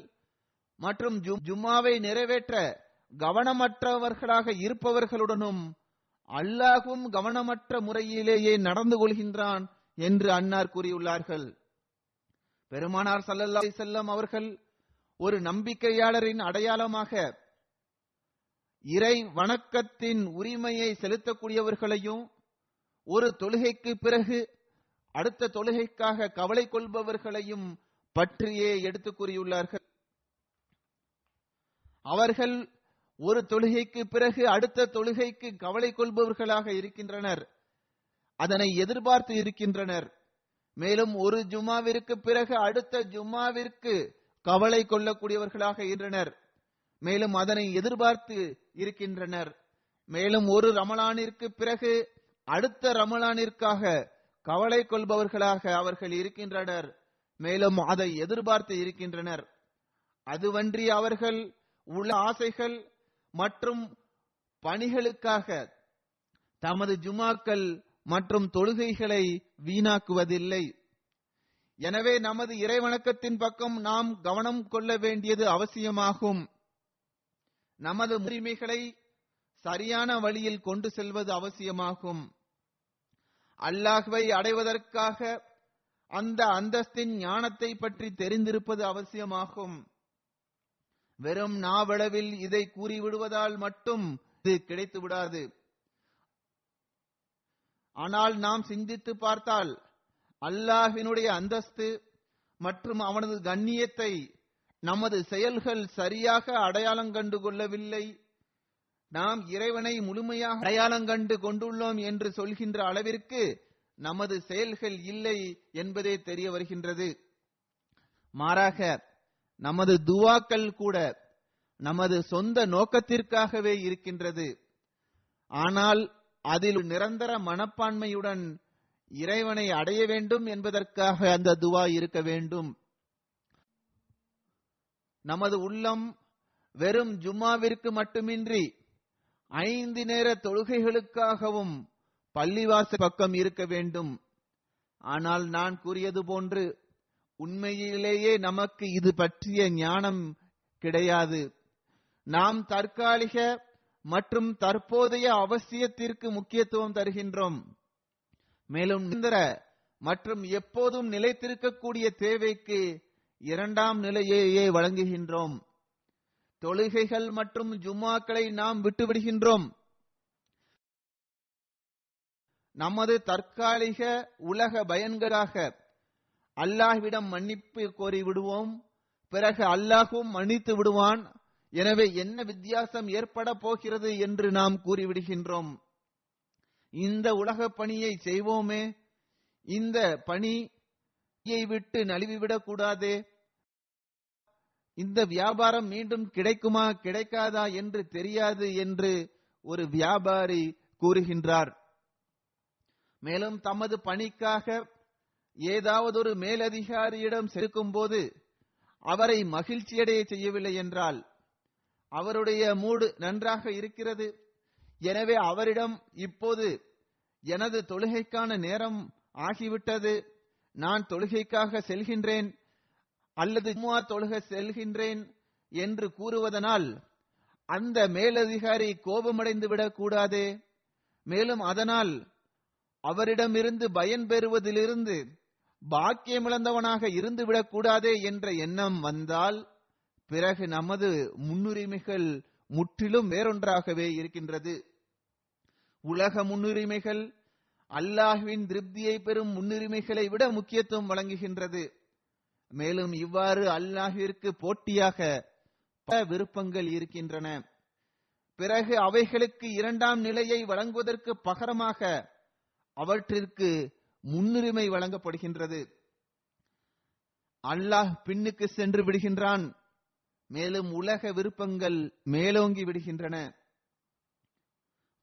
மற்றும் ஜும்மாவை நிறைவேற்ற கவனமற்றவர்களாக இருப்பவர்களுடனும் அல்லாஹ்வும் கவனமற்ற முறையிலேயே நடந்து கொள்கின்றான் என்று அன்னார் கூறியுள்ளார்கள். பெருமானார் ஸல்லல்லாஹு அலைஹி வஸல்லம் அவர்கள் ஒரு நம்பிக்கையாளரின் அடையாளமாக இறை வணக்கத்தின் உரிமையை செலுத்தக்கூடியவர்களையும், ஒரு தொழுகைக்கு பிறகு அடுத்த தொழுகைக்காக கவலை கொள்பவர்களையும் பற்றியே எடுத்து கூறியுள்ளார்கள். அவர்கள் ஒரு தொழுகைக்கு பிறகு அடுத்த தொழுகைக்கு கவலை கொள்பவர்களாக இருக்கின்றனர், அதனை எதிர்பார்த்து இருக்கின்றனர். மேலும் ஒரு ஜும்மாவிற்கு பிறகு அடுத்த ஜும்மாவிற்கு கவலை கொள்ளக்கூடியவர்களாக இருக்கின்றனர், மேலும் அதனை எதிர்பார்த்து இருக்கின்றனர். மேலும் ஒரு ரமலானிற்கு பிறகு அடுத்த ரமலானிற்காக கவலை கொள்பவர்களாக அவர்கள் இருக்கின்றனர், மேலும் அதை எதிர்பார்த்து இருக்கின்றனர். அதுவன்றி அவர்கள் உள்ள ஆசைகள் மற்றும் பணிகளுக்காக தமது ஜுமாக்கள் மற்றும் தொழுகைகளை வீணாக்குவதில்லை. எனவே நமது இறைவணக்கத்தின் பக்கம் நாம் கவனம் கொள்ள வேண்டியது அவசியமாகும். நமது உரிமைகளை சரியான வழியில் கொண்டு செல்வது அவசியமாகும். அல்லாஹ்வை அடைவதற்காக அந்த அந்தஸ்தின் ஞானத்தை பற்றி தெரிந்திருப்பது அவசியமாகும். வெறும் நாவளவில் இதை கூறிவிடுவதால் மட்டும் இது கிடைத்து விடாது. ஆனால் நாம் சிந்தித்து பார்த்தால் அல்லாஹ்வினுடைய அந்தஸ்து மற்றும் அவனது கண்ணியத்தை நமது செயல்கள் சரியாக அடையாளம் கண்டு கொள்ளவில்லை. நாம் இறைவனை முழுமையாக அடையாளம் கண்டு கொண்டுள்ளோம் என்று சொல்கின்ற அளவிற்கு நமது செயல்கள் இல்லை என்பதே தெரிய வருகின்றது. மாறாக நமது துவாக்கள் கூட நமது சொந்த நோக்கத்திற்காகவே இருக்கின்றது. ஆனால் அதில் நிரந்தர மனப்பான்மையுடன் இறைவனை அடைய வேண்டும் என்பதற்காக அந்த துவா இருக்க வேண்டும். நமது உள்ளம் வெறும் ஜும்மாவிற்கு மட்டுமின்றி 5 நேர தொழுகைகளுக்காகவும் பள்ளிவாசல் பக்கம் இருக்க வேண்டும். ஆனால் நான் கூறியது போன்று உண்மையிலேயே நமக்கு இது பற்றிய ஞானம் கிடையாது. நாம் தற்காலிக மற்றும் தற்போதைய அவசியத்திற்கு முக்கியத்துவம் தருகின்றோம். மேலும் நிரந்தர மற்றும் எப்போதும் நிலைத்திருக்கக்கூடிய தேவைக்கு 2ஆம் நிலையையே வழங்குகின்றோம். தொழுகைகள் மற்றும் ஜும்மாக்களை நாம் விட்டுவிடுகின்றோம். நமது தற்காலிக உலக பயன்களாக அல்லாஹ்விடம் மன்னிப்பு கோரி விடுவோம், பிறகு அல்லாஹ்வும் மன்னித்து விடுவான், எனவே என்ன வித்தியாசம் ஏற்பட போகிறது என்று நாம் கூறிவிடுகின்றோம். இந்த உலக பணியை செய்வோமே, இந்த பணியை விட்டு நழுவிவிடக் கூடாதே, இந்த வியாபாரம் மீண்டும் கிடைக்குமா கிடைக்காதா என்று தெரியாது என்று ஒரு வியாபாரி கூறுகின்றார். மேலும் தமது பணிக்காக ஏதாவது ஒரு மேலதிகாரியிடம் சேர்க்கும் போது அவரை மகிழ்ச்சியடைய செய்யவில்லை என்றால் அவருடைய மூடு நன்றாக இருக்கிறது, எனவே அவரிடம் இப்போது எனது தொழுகைக்கான நேரம் ஆகிவிட்டது, நான் தொழுகைக்காக செல்கின்றேன் அல்லது ஜும்ஆ தொழுக செல்கின்றேன் என்று கூறுவதனால் அந்த மேலதிகாரி கோபமடைந்து விடக்கூடாதே. மேலும் அதனால் அவரிடமிருந்து பயன் பெறுவதிலிருந்து பாக்கியமிழந்தவனாக இருந்து விடக்கூடாதே என்ற எண்ணம் வந்தால் பிறகு நமது முன்னுரிமைகள் முற்றிலும் வேறொன்றாகவே இருக்கின்றது. உலக முன்னுரிமைகள் அல்லாஹ்வின் திருப்தியை பெறும் முன்னுரிமைகளை விட முக்கியத்துவம் வழங்குகின்றது. மேலும் இவ்வாறு அல்லாஹ்விற்கு போட்டியாக பல விருப்பங்கள் இருக்கின்றன. பிறகு அவைகளுக்கு இரண்டாம் நிலையை வழங்குவதற்கு பகரமாக அவற்றிற்கு முன்னுரிமை வழங்கப்படுகின்றது. அல்லாஹ் பின்னுக்கு சென்று விடுகின்றான். மேலும் உலக விருப்பங்கள் மேலோங்கி விடுகின்றன.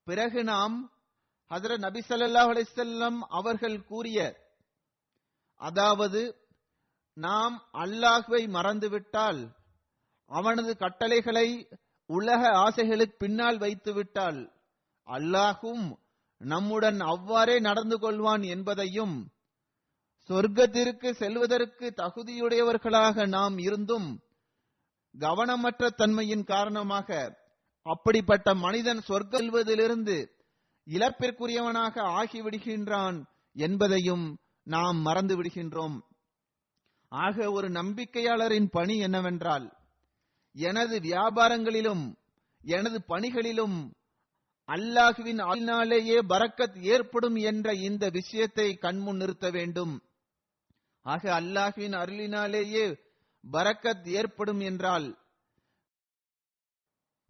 பிறகு நாம் ஹஜ்ரத் நபி ஸல்லல்லாஹு அலைஹி வஸல்லம் அவர்கள் கூறிய, அதாவது நாம் அல்லாஹ்வை மறந்துவிட்டால், அவனது கட்டளைகளை உலக ஆசைகளுக்கு பின்னால் வைத்துவிட்டால் அல்லாஹ்வும் நம்முடன் அவ்வாறே நடந்து கொள்வான் என்பதையும், சொர்க்கத்திற்கு செல்வதற்கு தகுதியுடையவர்களாக நாம் இருந்தும் கவனமற்ற தன்மையின் காரணமாக அப்படிப்பட்ட மனிதன் சொர்க்கம் செல்வதிலிருந்து இழப்பிற்குரியவனாக ஆகிவிடுகின்றான் என்பதையும் நாம் மறந்து விடுகின்றோம். ஆக ஒரு நம்பிக்கையாளரின் பணி என்னவென்றால், எனது வியாபாரங்களிலும் எனது பணிகளிலும் அல்லாஹ்வின் அருளினாலேயே பரக்கத் ஏற்படும் என்ற இந்த விஷயத்தை கண்முன் நிறுத்த வேண்டும். ஆக அல்லாஹ்வின் அருளினாலேயே பரக்கத் ஏற்படும் என்றால்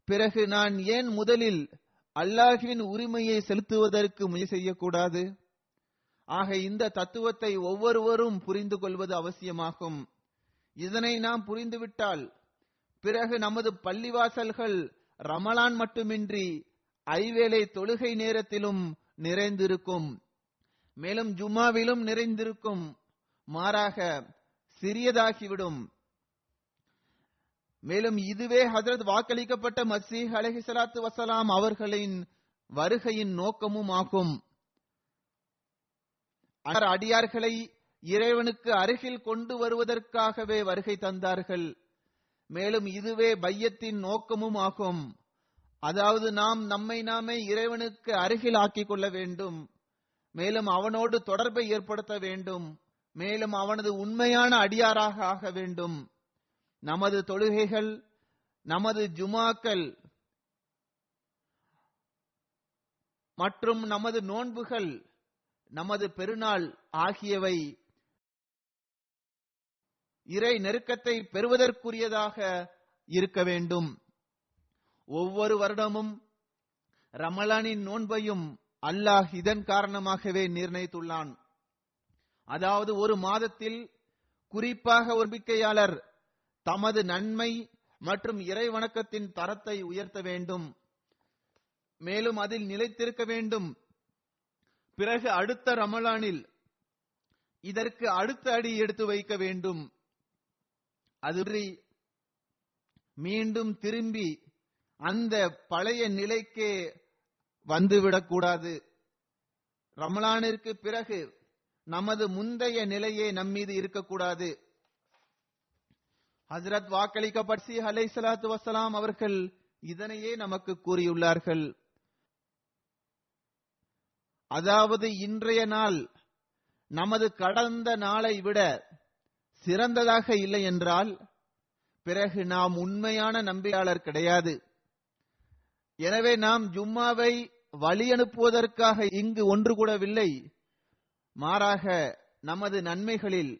பிறகு நான் ஏன் முதலில் அல்லாஹ்வின் உரிமையை செலுத்துவதற்கு முயற்சி செய்யக்கூடாது? ஆக இந்த தத்துவத்தை ஒவ்வொருவரும் புரிந்து கொள்வது அவசியமாகும். இதனை நாம் புரிந்துவிட்டால் பிறகு நமது பள்ளிவாசல்கள் ரமலான் மட்டுமின்றி ஐவேளை தொழுகை நேரத்திலும் நிறைந்திருக்கும், மேலும் ஜும்மாவிலும் நிறைந்திருக்கும், மாறாக சிறியதாகிவிடும். மேலும் இதுவே ஹஜ்ரத் வாக்களிக்கப்பட்ட மஸீஹ் அலைஹிஸ்ஸலாத்து வஸலாம் அவர்களின் வருகையின் நோக்கமும் ஆகும். அடியார்களை இறைவனுக்கு அருகில் கொண்டு வருவதற்காகவே வருகை தந்தார்கள். மேலும் இதுவே பையத்தின் நோக்கமும் ஆகும். அதாவது நாம் நம்மை நாமே இறைவனுக்கு அருகில் ஆக்கிக் கொள்ள வேண்டும். மேலும் அவனோடு தொடர்பை ஏற்படுத்த வேண்டும். மேலும் அவனது உண்மையான அடியாராக ஆக வேண்டும். நமது தொழுகைகள், நமது ஜுமாக்கள் மற்றும் நமது நோன்புகள், நமது பெருநாள் ஆகியவை இறை நெருக்கத்தை பெறுவதற்குரியதாக இருக்க வேண்டும். ஒவ்வொரு வருடமும் ரமலானின் நோன்பையும் அல்லாஹ் இதன் காரணமாகவே நிர்ணயித்துள்ளான். அதாவது ஒரு மாதத்தில் குறிப்பாக ஒரு நம்பிக்கையாளர் தமது நன்மை மற்றும் இறை வணக்கத்தின் தரத்தை உயர்த்த வேண்டும். மேலும் அதில் நிலைத்திருக்க வேண்டும். பிறகு அடுத்த ரமலானில் இதற்கு அடுத்த அடி எடுத்து வைக்க வேண்டும். அது மீண்டும் திரும்பி அந்த பழைய நிலைக்கே வந்துவிடக்கூடாது. ரமலானிற்கு பிறகு நமது முந்தைய நிலையே நம்மீது இருக்கக்கூடாது. ஹஜ்ரத் வாக்களிக்கப்பட்ட மஸீஹ் அலைஹிஸ்ஸலாத்து வஸலாம் அவர்கள் இதனையே நமக்கு கூறியுள்ளார்கள். அதாவது இன்றைய நாள் நமது கடந்த நாளை விட சிறந்ததாக இல்லை என்றால் பிறகு நாம் உண்மையான நம்பிக்கையாளர் கிடையாது. எனவே நாம் ஜும்மாவை வழியனுப்புவதற்காக இங்கு ஒன்று கூடவில்லை. மாறாக நமது நன்மைகளில்,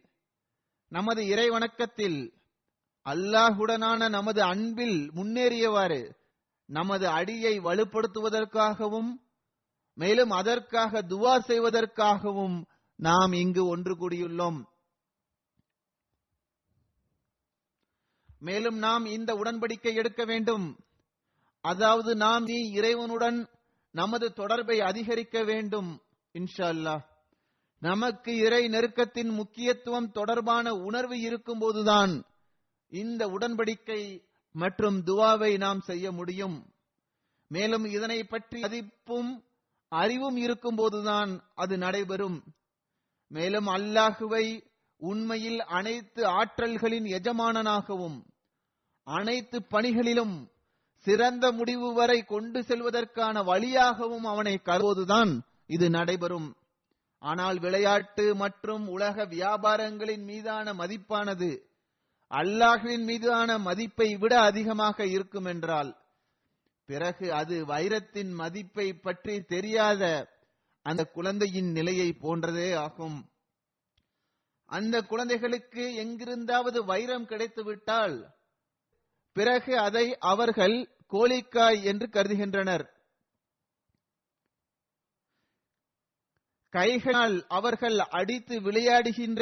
நமது இறைவணக்கத்தில், அல்லாஹுடனான நமது அன்பில் முன்னேறியவாறு நமது அடியை வலுப்படுத்துவதற்காகவும் மேலும் அதற்காக துவா செய்வதற்காகவும் நாம் இங்கு ஒன்று கூடியுள்ளோம். மேலும் நாம் இந்த உடன்படிக்கை எடுக்க வேண்டும். அதாவது நாம் இறைவனுடன் நமது தொடர்பை அதிகரிக்க வேண்டும் இன்ஷா அல்லாஹ். நமக்கு இறை நெருக்கத்தின் முக்கியத்துவம் தொடர்பான உணர்வு இருக்கும் போதுதான் இந்த உடன்படிக்கை மற்றும் துவாவை நாம் செய்ய முடியும். மேலும் இதனை பற்றி மதிப்பும் அறிவும் இருக்கும் போதுதான் அது நடைபெறும். மேலும் அல்லாஹுவை உண்மையில் அனைத்து ஆற்றல்களின் எஜமானனாகவும் அனைத்து பணிகளிலும் சிறந்த முடிவு வரை கொண்டு செல்வதற்கான வழியாகவும் அவனை கருதுவதுதான் இது நடைபெறும். ஆனால் விளையாட்டு மற்றும் உலக வியாபாரங்களின் மீதான மதிப்பானது அல்லாஹ்வின் மீதான மதிப்பை விட அதிகமாக இருக்கும் என்றால் பிறகு அது வைரத்தின் மதிப்பை பற்றி தெரியாத அந்த குழந்தையின் நிலையை போன்றதே ஆகும். அந்த குழந்தைகளுக்கு எங்கிருந்தாவது வைரம் கிடைத்துவிட்டால் பிறகு அதை அவர்கள் கோழிக்காய் என்று கருதுகின்றனர். கைகளால் அவர்கள் அடித்து விளையாடுகின்ற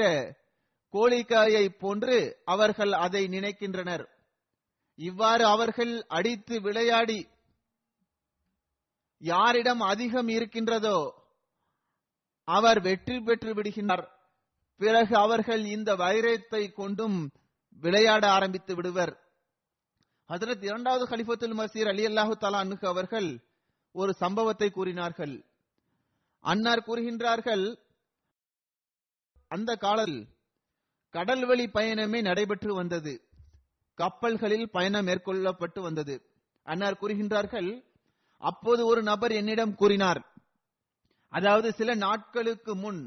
கோழிக்காயை போன்று அவர்கள் அதை நினைக்கின்றனர். இவ்வாறு அவர்கள் அடித்து விளையாடி யாரிடம் அதிகம் இருக்கின்றதோ அவர் வெற்றி பெற்று விடுகின்றனர். பிறகு அவர்கள் இந்த வைரத்தை கொண்டும் விளையாட ஆரம்பித்து விடுவர். ஹஜ்ரத் இரண்டாவது கலிஃபத்துல் மசீர் அலி அல்லாஹு தஆலா அன்ஹு அவர்கள் ஒரு சம்பவத்தை கூறினார்கள். அன்னார் கூறுகின்றார்கள், அந்த காலத்தில் கடல்வழி பயணமே நடைபெற்று வந்தது. கப்பல்களில் பயணம் மேற்கொள்ளப்பட்டு வந்தது. அன்னார் கூறுகின்றார்கள், அப்போது ஒரு நபர் என்னிடம் கூறினார், அதாவது சில நாட்களுக்கு முன்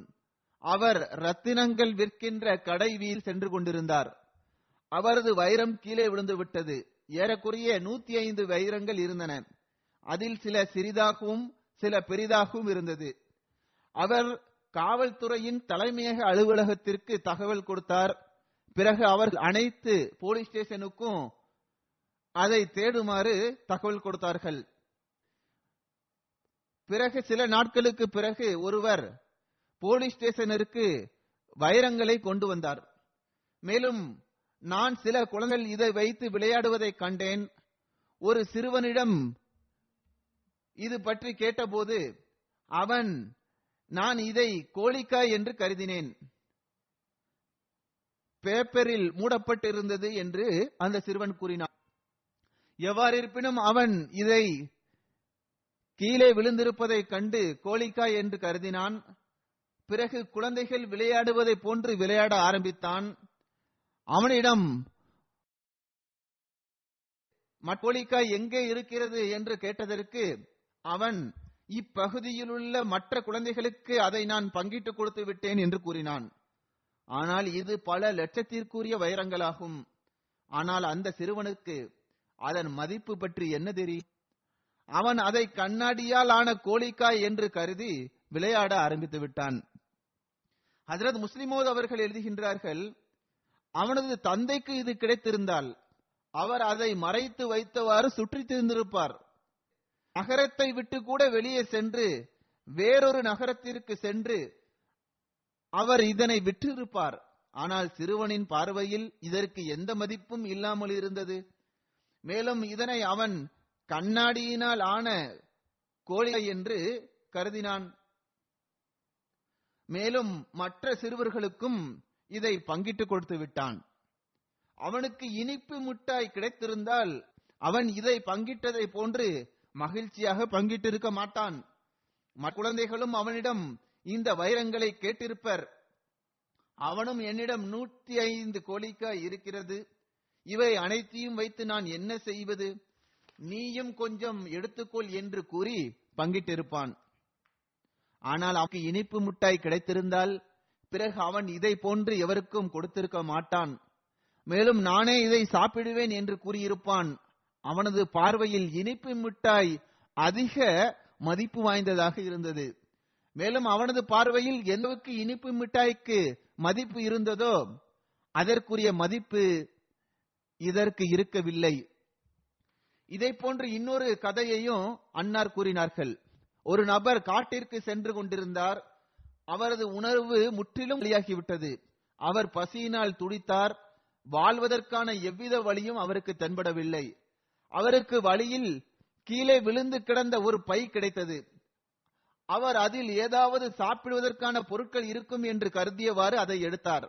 அவர் ரத்தினங்கள் விற்கின்ற கடை வீதி சென்று கொண்டிருந்தார். அவரது வைரம் கீழே விழுந்து விட்டது. ஏறக்குறைய 105 வைரங்கள் இருந்தன. அதில் சில சிறிதாகவும் சில பெரிதாகவும் இருந்தது. அவர் காவல்துறையின் தலைமையக அலுவலகத்திற்கு தகவல் கொடுத்தார். பிறகு அவர் அனைத்து போலீஸ் ஸ்டேஷனுக்கும் அதை தேடுமாறு தகவல் கொடுத்தார்கள். பிறகு சில நாட்களுக்கு பிறகு ஒருவர் போலீஸ் ஸ்டேஷனிற்கு வைரங்களை கொண்டு வந்தார். மேலும் நான் சில குழந்தைகள் இதை வைத்து விளையாடுவதை கண்டேன். ஒரு சிறுவனிடம் இது பற்றி கேட்டபோது அவன், நான் இதை கோழிக்காய் என்று கருதினேன், பேப்பரில் மூடப்பட்டிருந்தது என்று அந்த சிறுவன் கூறினான். எவ்வாறு இருப்பினும் அவன் இதை கீழே விழுந்திருப்பதை கண்டு கோழிக்காய் என்று கருதினான். பிறகு குழந்தைகள் விளையாடுவதை போன்று விளையாட ஆரம்பித்தான். அவனிடம் கோழிக்காய் எங்கே இருக்கிறது என்று கேட்டதற்கு அவன், இப்பகுதியில் உள்ள மற்ற குழந்தைகளுக்கு அதை நான் பங்கிட்டு கொடுத்து விட்டேன் என்று கூறினான். ஆனால் இது பல லட்சத்திற்குரிய வைரங்களாகும். ஆனால் அந்த சிறுவனுக்கு அதன் மதிப்பு பற்றி என்ன தெரியும்? அவன் அதை கண்ணாடியால் ஆன கோழிக்காய் என்று கருதி விளையாட ஆரம்பித்து விட்டான். ஹஜ்ரத் முஸ்லிமோத் அவர்கள் எழுதுகின்றார்கள், அவனது தந்தைக்கு இது கிடைத்திருந்தால் அவர் அதை மறைத்து வைத்தவாறு சுற்றி திரிந்திருப்பார். நகரத்தை விட்டு கூட வெளியே சென்று வேறொரு நகரத்திற்கு சென்று அவர் இதனை விற்றிருப்பார். ஆனால் சிறுவனின் பார்வையில் இதற்கு எந்த மதிப்பும் இல்லாமல் இருந்தது. மேலும் இதனை அவன் கண்ணாடியினால் ஆன கோழி என்று கருதினான். மேலும் மற்ற சிறுவர்களுக்கும் இதை பங்கிட்டு கொடுத்து விட்டான். அவனுக்கு இனிப்பு மிட்டாய் கிடைத்திருந்தால் அவன் இதை பங்கிட்டதை போன்று மகிழ்ச்சியாக பங்கிட்டிருக்க மாட்டான். குழந்தைகளும் அவனிடம் இந்த வைரங்களை கேட்டிருப்பர். அவனும் என்னிடம் 105 கோழிக்காய் இருக்கிறது, இவை அனைத்தையும் வைத்து நான் என்ன செய்வது, நீயும் கொஞ்சம் எடுத்துக்கொள் என்று கூறி பங்கிட்டிருப்பான். ஆனால் அவனுக்கு இனிப்பு மிட்டாய் கிடைத்திருந்தால் பிறகு அவன் இதை போன்று எவருக்கும் கொடுத்திருக்க மாட்டான். மேலும் நானே இதை சாப்பிடுவேன் என்று கூறியிருப்பான். அவனது பார்வையில் இனிப்பு மிட்டாய் அதிக மதிப்பு வாய்ந்ததாக இருந்தது. மேலும் அவனது பார்வையில் எந்தவுக்கு இனிப்பு மிட்டாய்க்கு மதிப்பு இருந்ததோ அதற்குரிய மதிப்பு இதற்கு இருக்கவில்லை. இதை போன்று இன்னொரு கதையையும் அன்னார் கூறினார்கள். ஒரு நபர் காட்டிற்கு சென்று கொண்டிருந்தார். அவரது உணர்வு முற்றிலும் வெளியாகிவிட்டது. அவர் பசியினால் துடித்தார். வாழ்வதற்கான எவ்வித வழியும் அவருக்கு தென்படவில்லை. அவருக்கு வழியில் கீழே விழுந்து கிடந்த ஒரு பை கிடைத்தது. அவர் அதில் ஏதாவது சாப்பிடுவதற்கான பொருட்கள் இருக்கும் என்று கருதியவாறு அதை எடுத்தார்.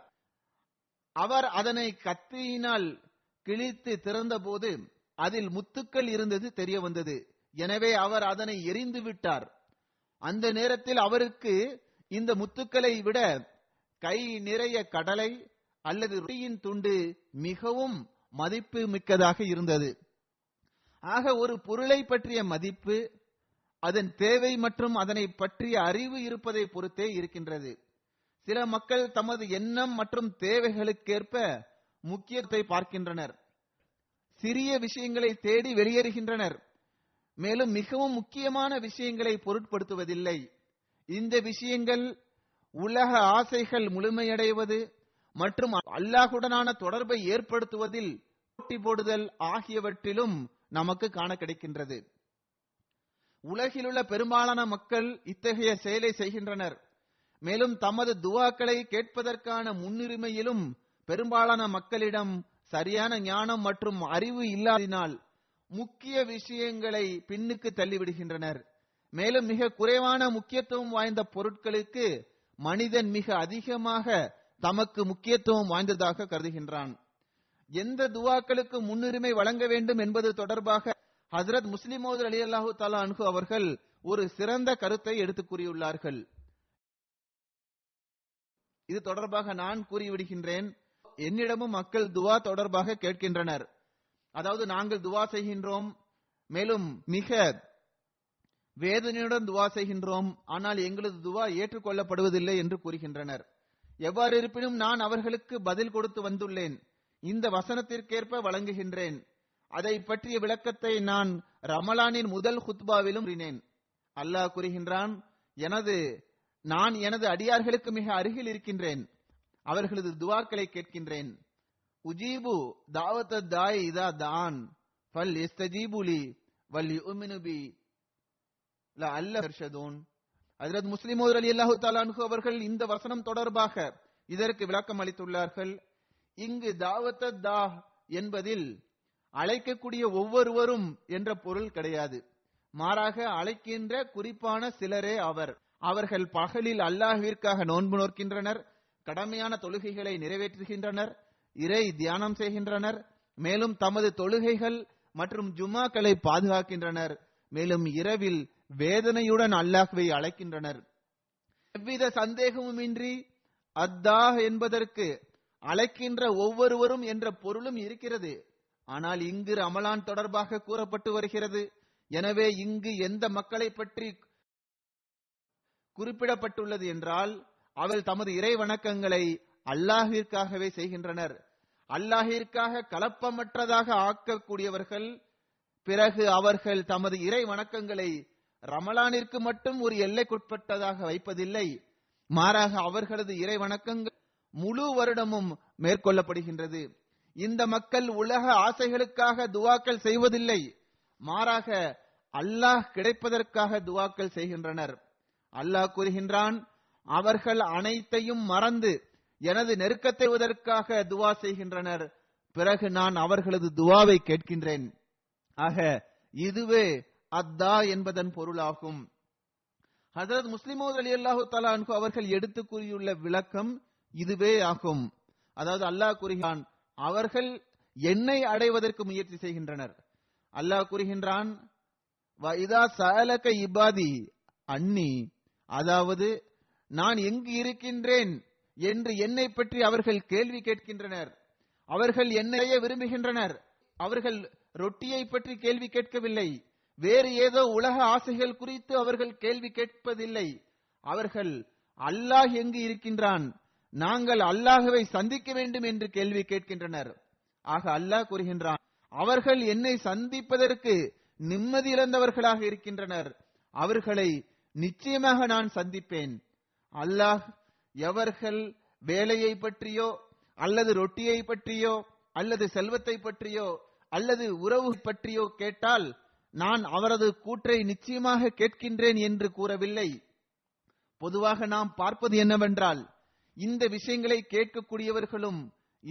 அவர் அதனை கத்தியினால் கிழித்து திறந்த போது அதில் முத்துக்கள் இருந்தது தெரிய வந்தது. எனவே அவர் அதனை எரிந்து விட்டார். அந்த நேரத்தில் அவருக்கு இந்த முத்துக்களை விட கை நிறைய கடலை அல்லது ரொட்டியின் துண்டு மிகவும் மதிப்பு மிக்கதாக இருந்தது. ஆக ஒரு பொருளை பற்றிய மதிப்பு அதன் தேவை மற்றும் அதனை பற்றிய அறிவு இருப்பதை பொறுத்தே இருக்கின்றது. சில மக்கள் தமது எண்ணம் மற்றும் தேவைகளுக்கேற்ப முக்கியத்தை பார்க்கின்றனர். சிறிய விஷயங்களை தேடி வெளியேறுகின்றனர். மேலும் மிகவும் முக்கியமான விஷயங்களை பொருட்படுத்துவதில்லை. இந்த விஷயங்கள் உலக ஆசைகள் முழுமையடைவது மற்றும் அல்லாஹுடனான தொடர்பை ஏற்படுத்துவதில் போட்டி போடுதல் ஆகியவற்றிலும் நமக்கு காண கிடைக்கின்றது. உலகிலுள்ள பெரும்பாலான மக்கள் இத்தகைய செயலை செய்கின்றனர். மேலும் தமது துவாக்களை கேட்பதற்கான முன்னுரிமையிலும் பெரும்பாலான மக்களிடம் சரியான ஞானம் மற்றும் அறிவு இல்லாததினால் முக்கிய விஷயங்களை பின்னுக்கு தள்ளிவிடுகின்றனர். மேலும் மிக குறைவான முக்கியத்துவம் வாய்ந்த பொருட்களுக்கு மனிதன் மிக அதிகமாக தமக்கு முக்கியத்துவம் வாய்ந்ததாக கருதுகின்றான். எந்த துவாக்களுக்கு முன்னுரிமை வழங்க வேண்டும் என்பது தொடர்பாக ஹஜ்ரத் முஸ்லிம் மௌது அலி அல்லாஹு தாலா அன்ஹு அவர்கள் ஒரு சிறந்த கருத்தை எடுத்துக் கூறியுள்ளார்கள். இது தொடர்பாக நான் கூறிவிடுகின்றேன். என்னிடமும் மக்கள் துவா தொடர்பாக கேட்கின்றனர். அதாவது நாங்கள் துவா செய்கின்றோம், மேலும் மிக வேதனையுடன் துவா செய்கின்றோம், ஆனால் எங்களது துவா ஏற்றுக்கொள்ளப்படுவதில்லை என்று கூறுகின்றனர். எவ்வாறு இருப்பினும் நான் அவர்களுக்கு பதில் கொடுத்து வந்துள்ளேன். இந்த வசனத்திற்கேற்ப வழங்குகின்றேன். அதை பற்றிய விளக்கத்தை நான் ரமலானின் முதல் ஹுத்பாவிலும் கூறினேன். அல்லாஹ் கூறுகின்றான், நான் எனது அடியார்களுக்கு மிக அருகில் இருக்கின்றேன், அவர்களது துவாக்களை கேட்கின்றேன். உஜீபு தாவத தாய் இதா தான் பல் எஸ்தஜீபுலி வல் யுமினுபி லா அல்ல ஹர்ஷதூன். ஹஜ்ரத் முஸ்லிம் மௌது அலி அல்லாஹு தஆலா அன்ஹு அவர்கள் இந்த வசனம் தொடர்பாக இதற்கு விளக்கம் அளித்துள்ளார்கள். இங்கு தாவத தா என்பதில் அழைக்கக்கூடிய ஒவ்வொருவரும் என்ற பொருள் கிடையாது. மாறாக அழைக்கின்ற குறிப்பான சிலரே அவர். அவர்கள் பகலில் அல்லாஹ்விற்காக நோன்பு நோக்கின்றனர், கடமையான தொழுகைகளை நிறைவேற்றுகின்றனர், இறை தியானம் செய்கின்றனர், மேலும் தமது தொழுகைகள் மற்றும் ஜுமாக்களை பாதுகாக்கின்றனர், மேலும் இரவில் வேதனையுடன் அல்லாஹ்வை அழைக்கின்றனர். எவ்வித சந்தேகமுமின்றி அத்தாஹ் என்பதற்கு அழைக்கின்ற ஒவ்வொருவரும் என்ற பொருளும் இருக்கிறது. ஆனால் இங்கு ரமலான் தொடர்பாக கூறப்பட்டு வருகிறது. எனவே இங்கு எந்த மக்களை பற்றி குறிப்பிடப்பட்டுள்ளது என்றால் அவர்கள் தமது இறை வணக்கங்களை அல்லாஹிற்காகவே செய்கின்றனர். அல்லாஹிற்காக கலப்பமற்றதாக ஆக்கக்கூடியவர்கள். பிறகு அவர்கள் தமது இறை வணக்கங்களை ரமலானிற்கு மட்டும் ஒரு எல்லைக்குட்பட்டதாக வைப்பதில்லை. மாறாக அவர்களது இறை வணக்கங்கள் முழு வருடமும் மேற்கொள்ளப்படுகின்றது. இந்த மக்கள் உலக ஆசைகளுக்காக துவாக்கள் செய்வதில்லை. மாறாக அல்லாஹ் கிடைப்பதற்காக துவாக்கள் செய்கின்றனர். அல்லாஹ் கூறுகின்றான், அவர்கள் அனைத்தையும் மறந்து எனது நெருக்கத்தைவதற்காக துவா செய்கின்றனர். பிறகு நான் அவர்களது துவாவை கேட்கின்றேன். ஆக இதுவே அத்தா என்பதன் பொருளாகும். ஹஜ்ரத் முஸ்லிம் மௌது அலி அல்லாஹு தஆலா அன்ஹு அவர்கள் எடுத்து கூறியுள்ள விளக்கம் இதுவே ஆகும். அதாவது அல்லாஹ் கூறுகிறான், அவர்கள் என்னை அடைவதற்கு முயற்சி செய்கின்றனர். அல்லாஹ் கூறுகின்றான், வ இதா சஅலக இபாதி அன்னி, அதாவது நான் எங்கு இருக்கின்றேன் என்று என்னை பற்றி அவர்கள் கேள்வி கேட்கின்றனர். அவர்கள் என்னையே விரும்புகின்றனர். அவர்கள் ரொட்டியை பற்றி கேள்வி கேட்கவில்லை. வேறு ஏதோ உலக ஆசைகள் குறித்து அவர்கள் கேள்வி கேட்பதில்லை. அவர்கள் அல்லாஹ் எங்கு இருக்கின்றான், நாங்கள் அல்லாஹ்வை சந்திக்க வேண்டும் என்று கேள்வி கேட்கின்றனர். ஆக அல்லாஹ் கூறுகின்றான், அவர்கள் என்னை சந்திப்பதற்கு நிம்மதி இழந்தவர்களாக இருக்கின்றனர். அவர்களை நிச்சயமாக நான் சந்திப்பேன். அல்லாஹ் எவர்கள் வேலையை பற்றியோ அல்லது ரொட்டியை பற்றியோ அல்லது செல்வத்தை பற்றியோ அல்லது உறவு பற்றியோ கேட்டால் நான் அவரது கூற்றை நிச்சயமாக கேட்கின்றேன் என்று கூறவில்லை. பொதுவாக நாம் பார்ப்பது என்னவென்றால், இந்த விஷயங்களை கேட்கக்கூடியவர்களும்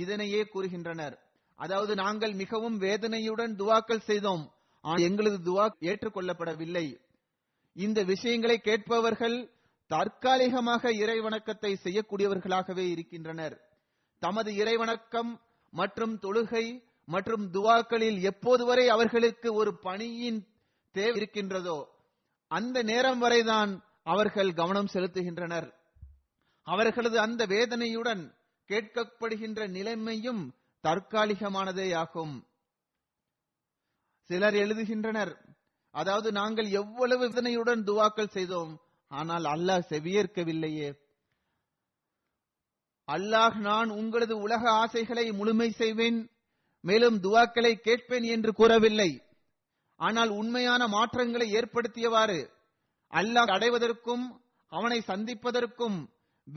இதனையே கூறுகின்றனர். அதாவது, நாங்கள் மிகவும் வேதனையுடன் துவாக்கள் செய்தோம், ஆனால் எங்களது துவா ஏற்றுக்கொள்ளப்படவில்லை. இந்த விஷயங்களை கேட்பவர்கள் தற்காலிகமாக இறைவணக்கத்தை செய்யக்கூடியவர்களாகவே இருக்கின்றனர். தமது இறைவணக்கம் மற்றும் தொழுகை மற்றும் துவாக்களில் எப்போது வரை அவர்களுக்கு ஒரு பணியின் தேவை இருக்கின்றதோ அந்த நேரம் வரைதான் அவர்கள் கவனம் செலுத்துகின்றனர். அவர்களது அந்த வேதனையுடன் கேட்கப்படுகின்ற நிலைமையும் தற்காலிகமானதேயாகும். சிலர் எழுதுகின்றனர், அதாவது, நாங்கள் எவ்வளவு வேதனையுடன் துவாக்கள் செய்தோம், ஆனால் அல்லாஹ் செவியேற்கவில்லையே. அல்லாஹ், நான் உங்களது உலக ஆசைகளை முழுமை செய்வேன், மேலும் துவாக்களை கேட்பேன் என்று கூறவில்லை. ஆனால் உண்மையான மாற்றங்களை ஏற்படுத்தியவாறு அல்லாஹ் அடைவதற்கும் அவனை சந்திப்பதற்கும்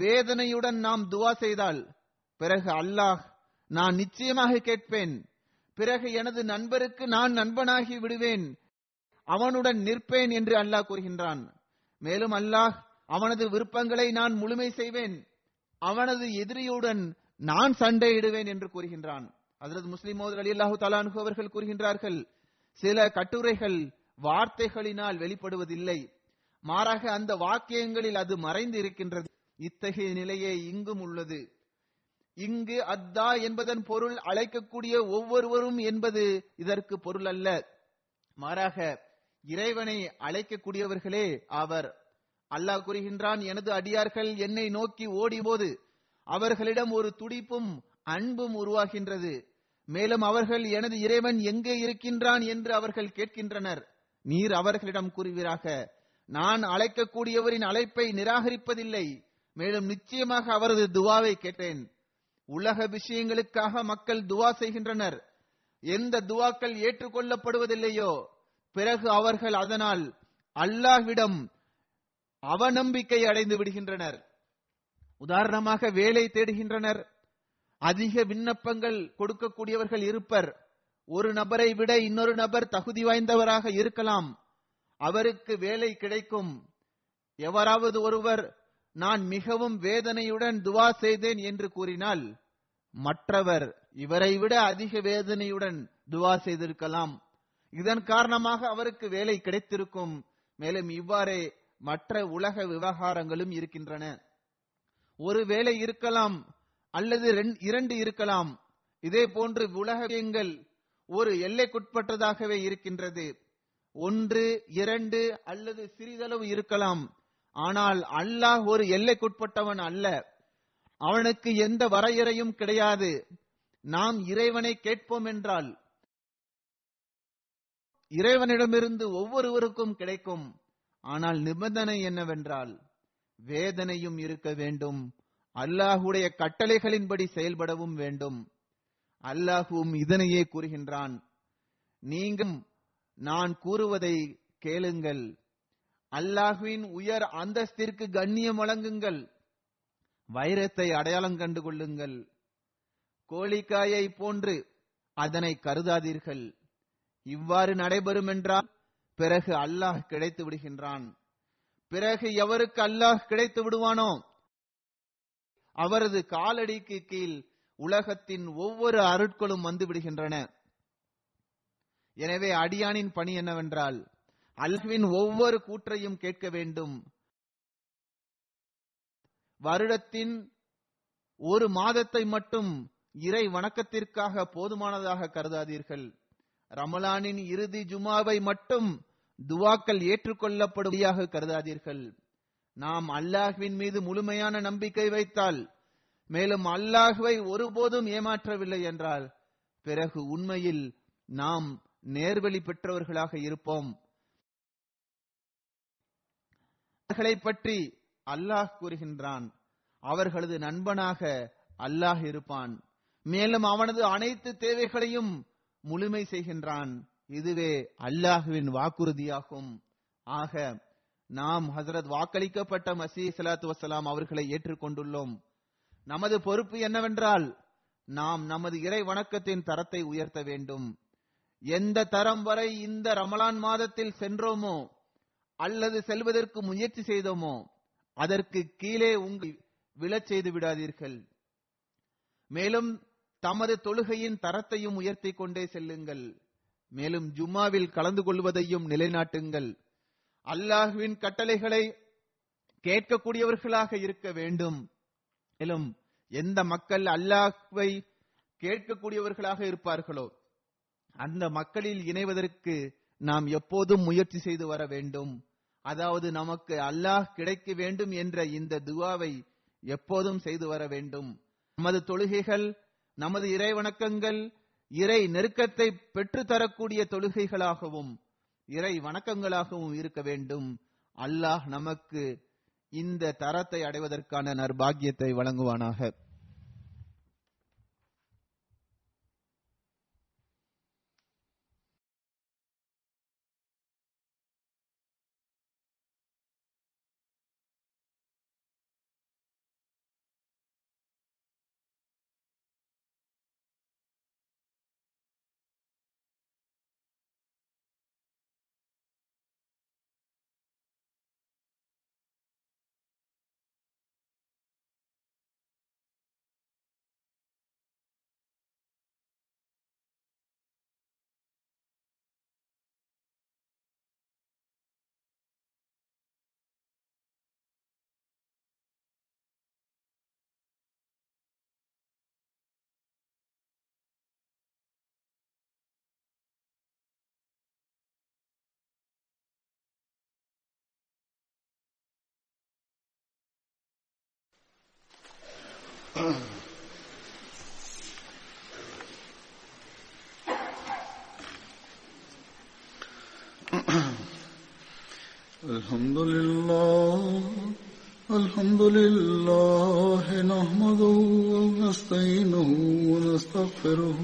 வேதனையுடன் நாம் துவா செய்தால், பிறகு அல்லாஹ், நான் நிச்சயமாக கேட்பேன், பிறகு எனது நண்பருக்கு நான் நண்பனாகி விடுவேன், அவனுடன் நிற்பேன் என்று அல்லாஹ் கூறுகின்றான். மேலும் அல்லாஹ், அவனது விருப்பங்களை நான் முழுமை செய்வேன், அவனது எதிரியுடன் நான் சண்டையிடுவேன் என்று கூறுகின்றான். ஹஜ்ரத் முஸ்லிம் மவ்ஊத் ரலியல்லாஹு தஆலா அன்ஹு அவர்கள் கூறுகின்றார்கள், சில கட்டுரைகள் வார்த்தைகளினால் வெளிப்படுவதில்லை, மாறாக அந்த வாக்கியங்களில் அது மறைந்து இருக்கின்றது. இத்தகைய நிலையே இங்கும் உள்ளது. இங்கு அத்தா என்பதன் பொருள் அழைக்கக்கூடிய ஒவ்வொருவரும் என்பது இதற்கு பொருள் அல்ல. மாறாக இறைவனை அழைக்கக்கூடியவர்களே ஆவர். அல்லாஹ் கூறுகின்றான், எனது அடியார்கள் என்னை நோக்கி ஓடிபோது அவர்களிடம் ஒரு துடிப்பும் அன்பும் உருவாகின்றது. மேலும் அவர்கள், எனது இறைவன் எங்கே இருக்கின்றான் என்று அவர்கள் கேட்கின்றனர். நீர் அவர்களிடம் கூறுவீராக, நான் அழைக்கக்கூடியவரின் அழைப்பை நிராகரிப்பதில்லை, மேலும் நிச்சயமாக அவரது துவாவை கேட்டேன். உலக விஷயங்களுக்காக மக்கள் துவா செய்கின்றனர். எந்த துவாக்கள் ஏற்றுக்கொள்ளப்படுவதில்லையோ, பிறகு அவர்கள் அதனால் அல்லாஹ்விடம் அவநம்பிக்கை அடைந்து விடுகின்றனர். உதாரணமாக, வேலை தேடுகின்றனர். அதிக விண்ணப்பங்கள் கொடுக்கக்கூடியவர்கள் இருப்பர். ஒரு நபரை விட இன்னொரு நபர் தகுதி வாய்ந்தவராக இருக்கலாம். அவருக்கு வேலை கிடைக்கும். எவராவது ஒருவர், நான் மிகவும் வேதனையுடன் துவா செய்தேன் என்று கூறினால், மற்றவர் இவரை விட அதிக வேதனையுடன் துவா செய்திருக்கலாம். இதன் காரணமாக அவருக்கு வேலை கிடைத்திருக்கும். மேலும் இவ்வாறே மற்ற உலக விவகாரங்களும் இருக்கின்றன. ஒரு வேலை இருக்கலாம், அல்லது 2 இருக்கலாம். இதே போன்று உலகங்கள் ஒரு எல்லைக்குட்பட்டதாகவே இருக்கின்றது. 1, 2 அல்லது சிறிதளவு இருக்கலாம். ஆனால் அல்லாஹ் ஒரு எல்லைக்குட்பட்டவன் அல்ல. அவனுக்கு எந்த வரையறையும் கிடையாது. நாம் இறைவனை கேட்போம் என்றால் இறைவனிடமிருந்து ஒவ்வொருவருக்கும் கிடைக்கும். ஆனால் நிபந்தனை என்னவென்றால், வேதனையும் இருக்க வேண்டும், அல்லாஹுடைய கட்டளைகளின்படி செயல்படவும் வேண்டும். அல்லாஹுவும் இதனையே கூறுகின்றான், நீங்களும் நான் கூறுவதை கேளுங்கள், அல்லாஹுவின் உயர் அந்தஸ்திற்கு கண்ணியம் வழங்குங்கள், வைரத்தை அடையாளம் கண்டு கொள்ளுங்கள், கோழிக்காயை போன்று அதனை கருதாதீர்கள். இவ்வாறு நடைபெறும் என்றால் பிறகு அல்லாஹ் கிடைத்து விடுகின்றான். பிறகு எவருக்கு அல்லாஹ் கிடைத்து விடுவானோ அவரது காலடிக்கு கீழ் உலகத்தின் ஒவ்வொரு அருட்களும் வந்து விடுகின்றன. எனவே அடியானின் பணி என்னவென்றால், அல்லாஹ்வின் ஒவ்வொரு கூற்றையும் கேட்க வேண்டும். வருடத்தின் ஒரு மாதத்தை மட்டும் இறை வணக்கத்திற்காக போதுமானதாக கருதாதீர்கள். ரமலானின் இறுதி ஜுமாவை மட்டும் துவாக்கள் ஏற்றுக்கொள்ளப்படுவதாக கருதாதீர்கள். நாம் அல்லாஹ்வின் மீது முழுமையான நம்பிக்கை வைத்தால், மேலும் அல்லாஹ்வை ஒருபோதும் ஏமாற்றவில்லை என்றால், பிறகு உண்மையில் நாம் நேர்வழி பெற்றவர்களாக இருப்போம். அவர்களை பற்றி அல்லாஹ் கூறுகின்றான், அவர்களது நண்பனாக அல்லாஹ் இருப்பான், மேலும் அவனது அனைத்து தேவைகளையும் முழுமை செய்கின்றான். இதுவே அல்லாஹ்வின் வாக்குறுதியாகும். ஆக நாம் ஹஜ்ரத் வாக்களிக்கப்பட்ட மசீஹ் ஸலாத்து வஸலாம் அவர்களை ஏற்றுக்கொண்டுள்ளோம். நமது பொறுப்பு என்னவென்றால், நாம் நமது இறை வணக்கத்தின் தரத்தை உயர்த்த வேண்டும். எந்த தரம் வரை இந்த ரமலான் மாதத்தில் சென்றோமோ அல்லது செல்வதற்கு முயற்சி செய்தோமோ அதற்கு கீழே உங்கள் விழச் செய்து விடாதீர்கள். மேலும் தமது தொழுகையின் தரத்தையும் உயர்த்தி கொண்டே செல்லுங்கள். மேலும் ஜும்மாவில் கலந்து கொள்வதையும் நிலைநாட்டுங்கள். அல்லாஹ்வின் கட்டளைகளை கேட்கக்கூடியவர்களாக இருக்க வேண்டும். மேலும் எந்த மக்கள் அல்லாஹ்வை கேட்கக்கூடியவர்களாக இருப்பார்களோ அந்த மக்களில் இணைவதற்கு நாம் எப்போதும் முயற்சி செய்து வர வேண்டும். அதாவது நமக்கு அல்லாஹ் கிடைக்க வேண்டும் என்ற இந்த துஆவை எப்போதும் செய்து வர வேண்டும். நமது தொழுகைகள், நமது இறை வணக்கங்கள் இறை நெருக்கத்தை பெற்றுத்தரக்கூடிய தொழுகைகளாகவும் இறை வணக்கங்களாகவும் இருக்க வேண்டும். அல்லாஹ் நமக்கு இந்த தரத்தை அடைவதற்கான நற்பாக்கியத்தை வழங்குவானாக. الحمد لله نحمده ونستعينه ونستغفره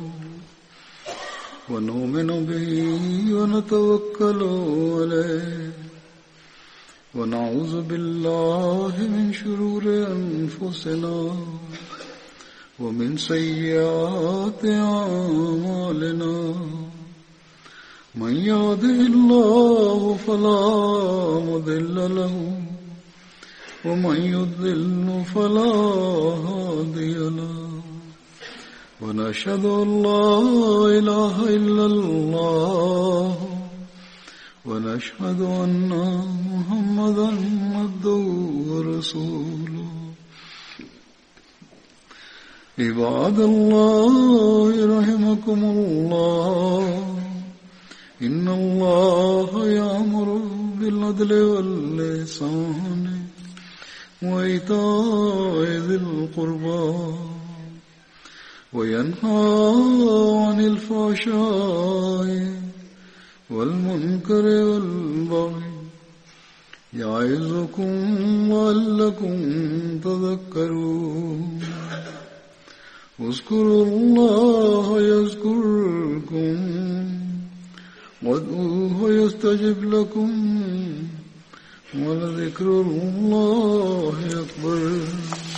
ونؤمن به ونتوكل عليه ونعوذ بالله من شرور أنفسنا ومن سيئات أعمالنا من يهده الله فلا مضل له ومن يضلل فلا هادي له ونشهد أن لا إله إلا الله ونشهد أن محمدا عبده ورسوله عباد الله رحمكم الله إن الله يأمر بالعدل والإحسان وإيتاء ذي القربى وينهى عن الفحشاء والمنكر والبغي يعظكم لعلكم تذكرون اذكروا الله يذكركم وادعوه يستجب لكم ولذكر الله أكبر.